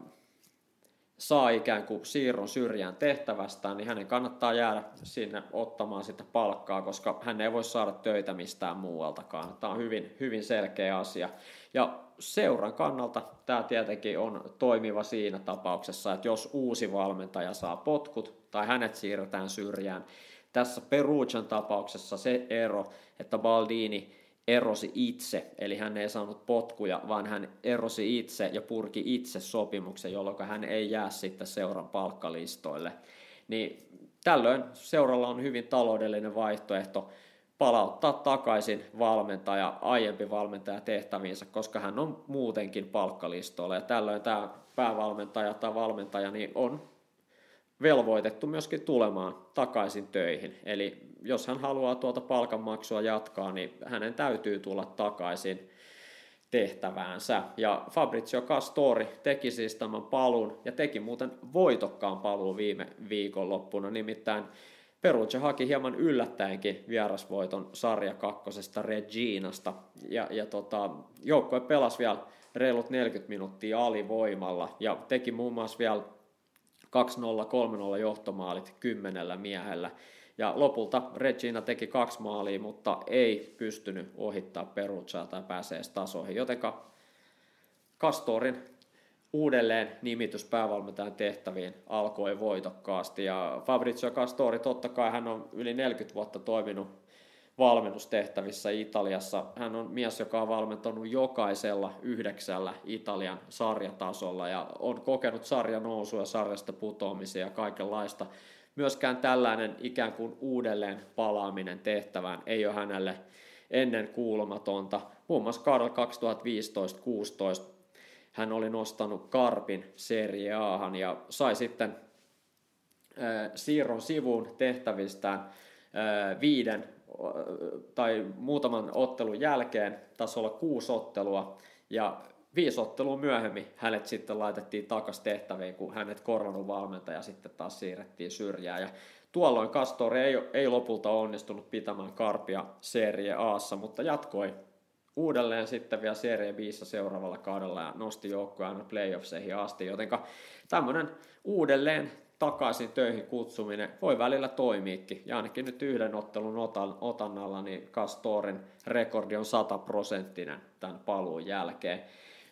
saa ikään kuin siirron syrjään tehtävästään, niin hänen kannattaa jäädä sinne ottamaan sitä palkkaa, koska hän ei voi saada töitä mistään muualtakaan. Tämä on hyvin, hyvin selkeä asia. Ja seuran kannalta tämä tietenkin on toimiva siinä tapauksessa, että jos uusi valmentaja saa potkut tai hänet siirretään syrjään. Tässä Perugian tapauksessa se ero, että Baldini erosi itse, eli hän ei saanut potkuja, vaan hän erosi itse ja purki itse sopimuksen, jolloin hän ei jää sitten seuran palkkalistoille. Niin tällöin seuralla on hyvin taloudellinen vaihtoehto palauttaa takaisin valmentaja, aiempi valmentaja tehtäviinsä, koska hän on muutenkin palkkalistoilla, ja tällöin tämä päävalmentaja tai valmentaja niin on velvoitettu myöskin tulemaan takaisin töihin. Eli jos hän haluaa tuota palkanmaksua jatkaa, niin hänen täytyy tulla takaisin tehtäväänsä. Ja Fabrizio Castori teki siis tämän paluun ja teki muuten voitokkaan paluun viime viikonloppuna. Nimittäin Perugia haki hieman yllättäenkin vierasvoiton sarja kakkosesta Reginasta. Ja joukkue pelasi vielä reilut 40 minuuttia alivoimalla ja teki muun muassa vielä 2-0, 3-0 johtomaalit 10 miehellä. Ja lopulta Regina teki 2 maalia, mutta ei pystynyt ohittaa Perugiaa tai pääsee tasoihin. Jotenka Castorin uudelleen nimitys päävalmentajan tehtäviin alkoi voitokkaasti. Ja Fabrizio Castori, totta kai hän on yli 40 vuotta toiminut valmennustehtävissä Italiassa. Hän on mies, joka on valmentanut jokaisella 9 Italian sarjatasolla ja on kokenut sarjan nousua, sarjasta putoamisia ja kaikenlaista. Myöskään tällainen ikään kuin uudelleen palaaminen tehtävään ei ole hänelle ennen kuulumatonta. Muun muassa kaudella 2015-16 hän oli nostanut Karpin Serie A:han ja sai sitten siirron sivuun tehtävistään 5 tai muutaman ottelun jälkeen, taisi olla 6 ottelua, ja 5 ottelua myöhemmin hänet sitten laitettiin takaisin tehtäviin, kun hänet korvanut valmentaja sitten taas siirrettiin syrjään. Ja tuolloin Castori ei lopulta onnistunut pitämään Karpia Serie A:ssa, mutta jatkoi uudelleen sitten vielä Serie B:ssä seuraavalla kaudella ja nosti joukkoja aina playoffseihin asti, jotenka tämmöinen uudelleen takaisin töihin kutsuminen voi välillä toimiikin, ja ainakin nyt yhden ottelun otannalla niin Castorin rekordi on 100% tämän paluun jälkeen.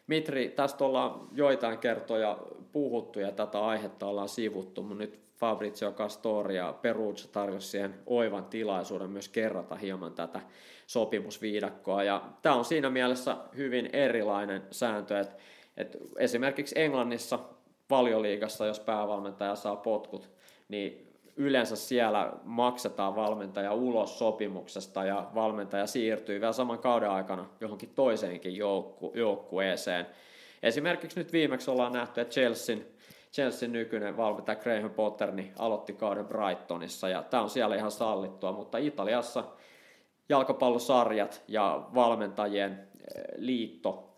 Mitri, tästä ollaan joitain kertoja puhuttu ja tätä aihetta ollaan sivuttu, mutta nyt Fabrizio Castori ja Perugia tarjosi siihen oivan tilaisuuden myös kerrata hieman tätä sopimusviidakkoa, ja tämä on siinä mielessä hyvin erilainen sääntö, että esimerkiksi Englannissa Valioliigassa, jos päävalmentaja saa potkut, niin yleensä siellä maksetaan valmentaja ulos sopimuksesta ja valmentaja siirtyy vielä saman kauden aikana johonkin toiseenkin joukkueeseen. Esimerkiksi nyt viimeksi ollaan nähty, että Chelsean nykyinen valmentaja Graham Potter niin aloitti kauden Brightonissa, ja tämä on siellä ihan sallittua, mutta Italiassa jalkapallosarjat ja valmentajien liitto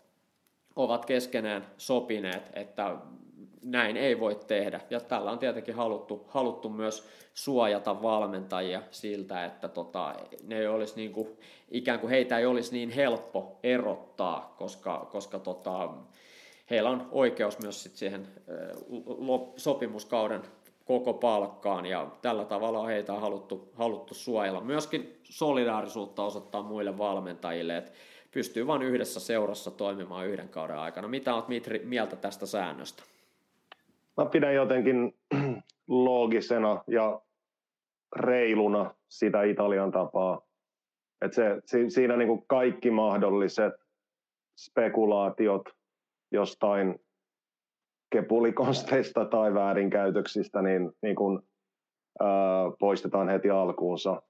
ovat keskenään sopineet, että näin ei voi tehdä, ja tällä on tietenkin haluttu myös suojata valmentajia siltä, että ne olisi niin kuin, ikään kuin heitä ei olisi niin helppo erottaa, koska heillä on oikeus myös sit siihen sopimuskauden koko palkkaan, ja tällä tavalla heitä on haluttu suojella. Myöskin solidaarisuutta osoittaa muille valmentajille, että pystyy vain yhdessä seurassa toimimaan yhden kauden aikana. Mitä olet, Mitri, mieltä tästä säännöstä? Mä pidän jotenkin loogisena ja reiluna sitä Italian tapaa. Et siinä niinku kaikki mahdolliset spekulaatiot jostain kepulikonsteista tai väärinkäytöksistä niin, poistetaan heti alkuunsa.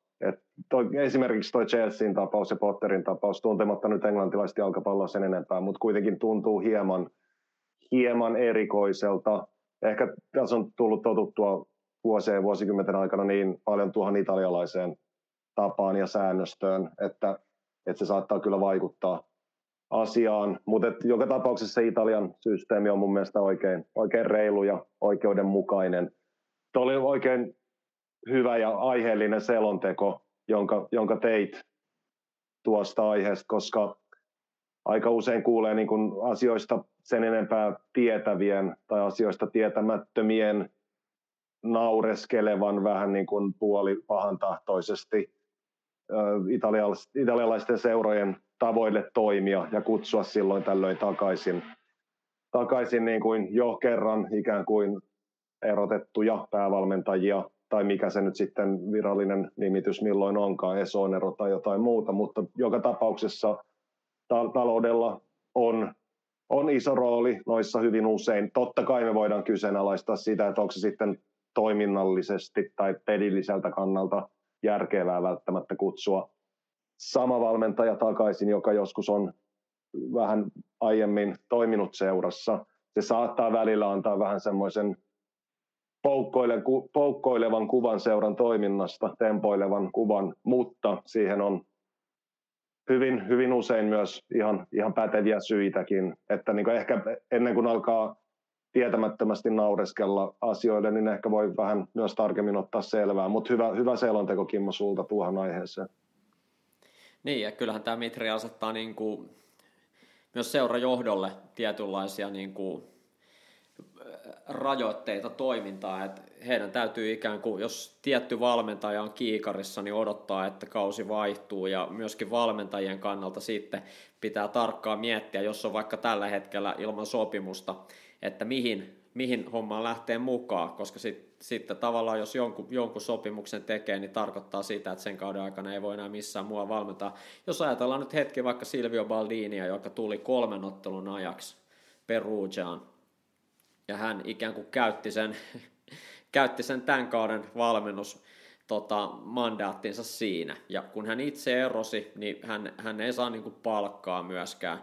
Esimerkiksi toi Chelsean tapaus ja Potterin tapaus, tuntematta nyt englantilaista jalkapalloa sen enempää, mutta kuitenkin tuntuu hieman erikoiselta. Ehkä tässä on tullut totuttua vuosikymmenten aikana niin paljon tuohon italialaiseen tapaan ja säännöstöön, että se saattaa kyllä vaikuttaa asiaan. Mutta joka tapauksessa Italian systeemi on mun mielestä oikein reilu ja oikeudenmukainen. Tuo oli oikein hyvä ja aiheellinen selonteko, jonka teit tuosta aiheesta, koska aika usein kuulee niin kuin asioista sen enempää tietävien tai asioista tietämättömien naureskelevan vähän niin kuin puolipahantahtoisesti italialaisten seurojen tavoille toimia ja kutsua silloin tällöin takaisin niin kuin jo kerran ikään kuin erotettuja päävalmentajia tai mikä se nyt sitten virallinen nimitys milloin onkaan, ESO-ero tai jotain muuta, mutta joka tapauksessa taloudella on iso rooli noissa hyvin usein. Totta kai me voidaan kyseenalaistaa sitä, että onko se sitten toiminnallisesti tai pelilliseltä kannalta järkevää välttämättä kutsua sama valmentaja takaisin, joka joskus on vähän aiemmin toiminut seurassa. Se saattaa välillä antaa vähän semmoisen poukkoilevan kuvan seuran toiminnasta, tempoilevan kuvan, mutta siihen on hyvin usein myös ihan päteviä syitäkin, että niin kuin ehkä ennen kuin alkaa tietämättömästi naureskella asioille, niin ehkä voi vähän myös tarkemmin ottaa selvää, mutta hyvä selonteko Kimmo sulta tuohon aiheeseen. Niin, ja kyllähän tämä Mitri asettaa niin kuin myös seurajohdolle tietynlaisia niin kuin rajoitteita toimintaa, että heidän täytyy ikään kuin, jos tietty valmentaja on kiikarissa, niin odottaa, että kausi vaihtuu, ja myöskin valmentajien kannalta sitten pitää tarkkaan miettiä, jos on vaikka tällä hetkellä ilman sopimusta, että mihin hommaan lähtee mukaan, koska sitten tavallaan jos jonkun sopimuksen tekee, niin tarkoittaa sitä, että sen kauden aikana ei voi enää missään mua valmentaa. Jos ajatellaan nyt hetki vaikka Silvio Baldinia, joka tuli 3 ottelun ajaksi Perugiaan, ja hän ikään kuin käytti sen tämän kauden valmennusmandaattinsa siinä. Ja kun hän itse erosi, niin hän ei saa niin kuin palkkaa myöskään.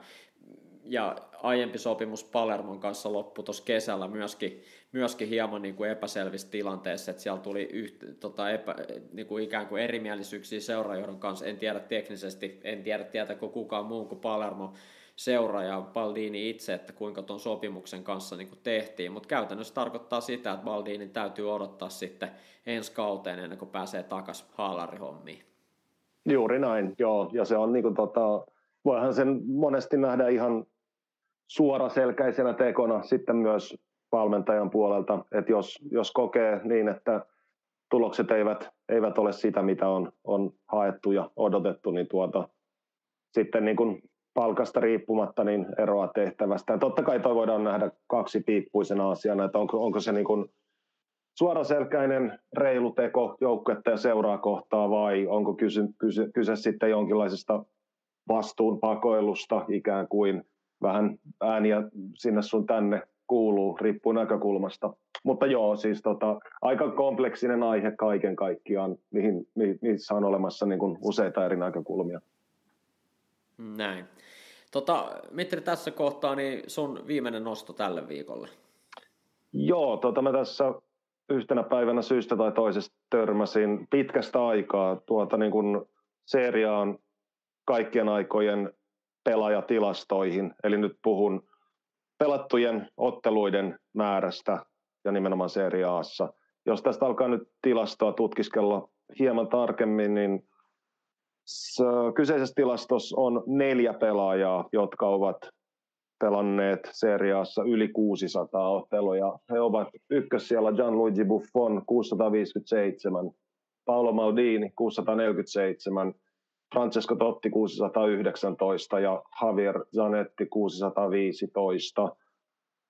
Ja aiempi sopimus Palermon kanssa loppui tuossa kesällä myöskin hieman niin kuin epäselvissä tilanteissa, että siellä tuli niin kuin ikään kuin erimielisyyksiä seuraajohdon kanssa. En tiedä teknisesti, tietääkö kukaan muun kuin Palermo seuraaja Baldini itse, että kuinka tuon sopimuksen kanssa niin kuin tehtiin, mutta käytännössä tarkoittaa sitä, että Baldinin täytyy odottaa sitten ensi kauteen ennen kuin pääsee takaisin haalarihommiin. Juuri näin, joo, ja se on niin kuin voihan sen monesti nähdä ihan suoraselkäisenä tekona sitten myös valmentajan puolelta, että jos kokee niin, että tulokset eivät ole sitä, mitä on haettu ja odotettu, niin sitten niin kuin palkasta riippumatta niin eroa tehtävästä. Ja totta kai toi voidaan nähdä kaksipiippuisena asiana, että onko se niin kuin suoraselkäinen reilu teko joukkuetta ja seuraa kohtaa vai onko kyse sitten jonkinlaisesta vastuunpakoilusta ikään kuin, vähän ääniä sinne sun tänne kuuluu, riippuu näkökulmasta. Mutta joo, siis aika kompleksinen aihe kaiken kaikkiaan, missä on olemassa niin kuin useita eri näkökulmia. Näin. Mitri, tässä kohtaa niin sun viimeinen nosto tälle viikolle. Joo, mä tässä yhtenä päivänä syystä tai toisesta törmäsin pitkästä aikaa niin kuin seriaan kaikkien aikojen pelaajatilastoihin. Eli nyt puhun pelattujen otteluiden määrästä ja nimenomaan Serie A:ssa. Jos tästä alkaa nyt tilastoa tutkiskella hieman tarkemmin, niin kyseisessä tilastossa on 4 pelaajaa, jotka ovat pelanneet Serie A:ssa yli 600 otteluja. He ovat ykkössijalla Gianluigi Buffon 657, Paolo Maldini 647, Francesco Totti 619 ja Javier Zanetti 615.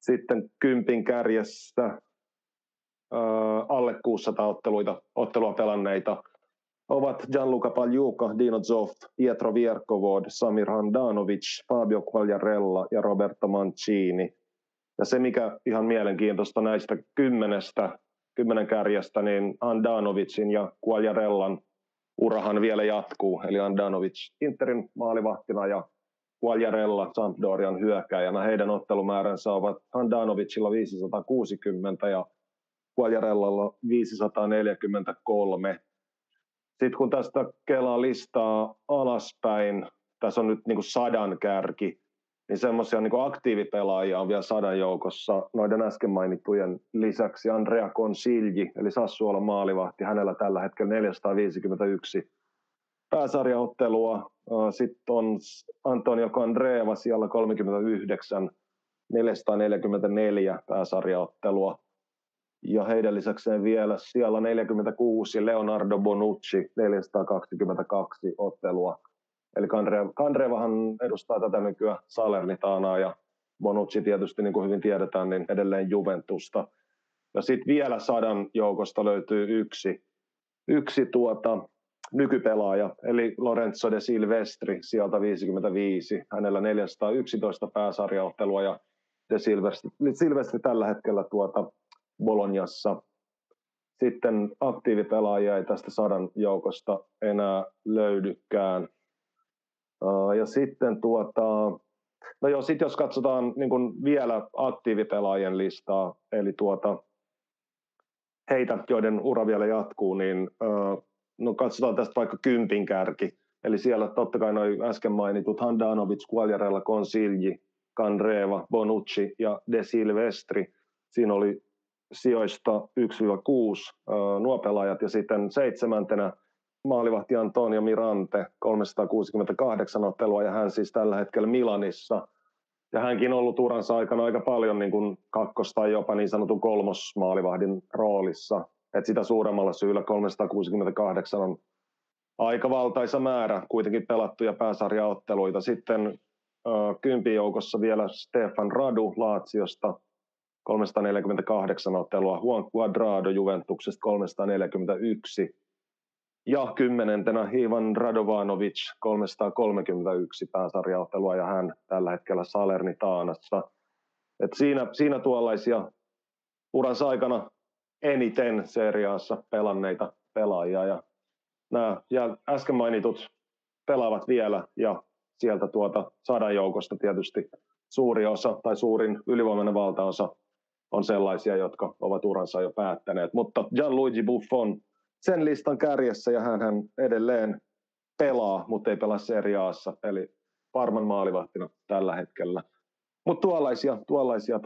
Sitten kympin kärjessä alle 600 ottelua pelanneita ovat Gianluca Pagliuca, Dino Zoff, Pietro Vierkovod, Samir Handanovic, Fabio Quagliarella ja Roberto Mancini. Ja se, mikä ihan mielenkiintoista näistä 10 kärjestä, niin Handanovicin ja Quagliarellan urahan vielä jatkuu, eli Andanovic Interin maalivahtina ja Quagliarella Sampdorian hyökääjänä. Heidän ottelumääränsä ovat Andanovicilla 560 ja Quagliarellalla 543. Sitten kun tästä kelaa listaa alaspäin, tässä on nyt niin kuin 100 kärki, niin semmoisia niin kuin aktiivipelaajia on vielä 100 joukossa noiden äsken mainittujen lisäksi. Andrea Consigli, eli Sassuolon maalivahti, hänellä tällä hetkellä 451 pääsarjaottelua. Sitten on Antonio Candreva siellä 39, 444 pääsarjaottelua. Ja heidän lisäkseen vielä siellä 46 Leonardo Bonucci, 422 ottelua. Eli Candrevahan edustaa tätä nykyään Salernitaanaa ja Bonucci tietysti, niin kuin hyvin tiedetään, niin edelleen Juventusta. Ja sitten vielä 100 joukosta löytyy yksi nykypelaaja, eli Lorenzo De Silvestri sieltä 55. Hänellä 411 pääsarjaottelua ja De Silvestri tällä hetkellä Bolognassa. Sitten aktiivipelaajia ei tästä 100 joukosta enää löydykään. Ja sitten sitten jos katsotaan niin kuin vielä aktiivipelaajien listaa, eli heitä, joiden ura vielä jatkuu, niin katsotaan tästä vaikka kympin kärki. Eli siellä totta kai noi äsken mainitut Handanovic, Quagliarella, Consigli, Candreva, Bonucci ja De Silvestri. Siinä oli sijoista 1-6 nuo pelaajat ja sitten 7. maalivahti Antonio Mirante, 368 ottelua ja hän siis tällä hetkellä Milanissa. Ja hänkin on ollut uransa aikana aika paljon niin kuin kakkos- tai jopa niin sanotun kolmosmaalivahdin roolissa. Et sitä suuremmalla syyllä 368 on aika valtaisa määrä kuitenkin pelattuja pääsarjaotteluita. Sitten kympin joukossa vielä Stefan Radu Laziosta 348 ottelua, Juan Cuadrado Juventuksesta 341 ja 10. Ivan Radovanovic 331 pääsarjaottelua ja hän tällä hetkellä Salernitaanassa. Et siinä tuollaisia uransa aikana eniten seriaassa pelanneita pelaajia ja nämä ja äsken mainitut pelaavat vielä ja sieltä 100 joukosta tietysti suuri osa tai suurin ylivoimainen valtaosa on sellaisia, jotka ovat uransa jo päättäneet, mutta Gianluigi Buffon sen listan kärjessä ja hän edelleen pelaa, mutta ei pelaa Serie A:ssa, eli Parman maalivahtina tällä hetkellä. Mutta tuollaisia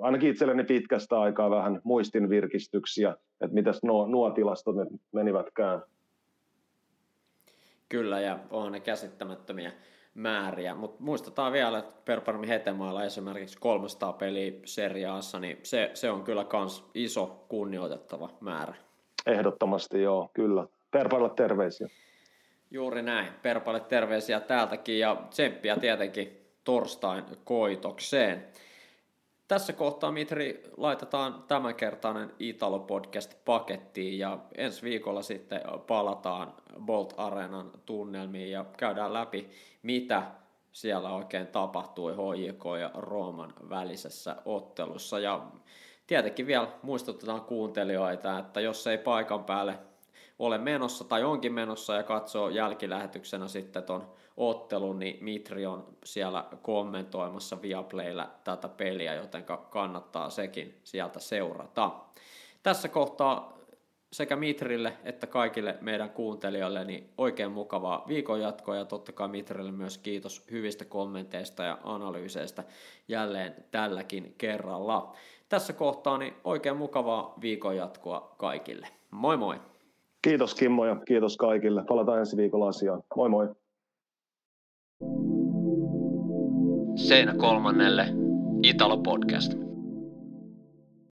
ainakin itselleni pitkästä aikaa vähän muistin virkistyksiä, että mitäs nuo tilastot nyt menivätkään. Kyllä, ja on ne käsittämättömiä määriä, mutta muistetaan vielä, että Perparmi Hetemaalla esimerkiksi 300 peliä Serie A:ssa, niin se on kyllä kans iso kunnioitettava määrä. Ehdottomasti joo, kyllä. Perpalle terveisiä. Juuri näin, Perpalle terveisiä täältäkin ja tsemppiä tietenkin torstain koitokseen. Tässä kohtaa, Mitri, laitetaan tämänkertainen Italo-podcast-pakettiin ja ensi viikolla sitten palataan Bolt Areenan tunnelmiin ja käydään läpi, mitä siellä oikein tapahtui HJK ja Rooman välisessä ottelussa. Ja tietenkin vielä muistutetaan kuuntelijoita, että jos ei paikan päälle ole menossa tai onkin menossa ja katsoo jälkilähetyksenä sitten ton ottelun, niin Mitri on siellä kommentoimassa Viaplaylla tätä peliä, joten kannattaa sekin sieltä seurata. Tässä kohtaa sekä Mitrille että kaikille meidän kuuntelijoille niin oikein mukavaa viikonjatkoa ja totta kai Mitrille myös kiitos hyvistä kommenteista ja analyyseistä jälleen tälläkin kerralla. Tässä kohtaa niin oikein mukavaa viikonjatkoa kaikille. Moi moi! Kiitos Kimmo ja kiitos kaikille. Palataan ensi viikolla asiaan. Moi moi! Seinä kolmannelle Italo-podcast.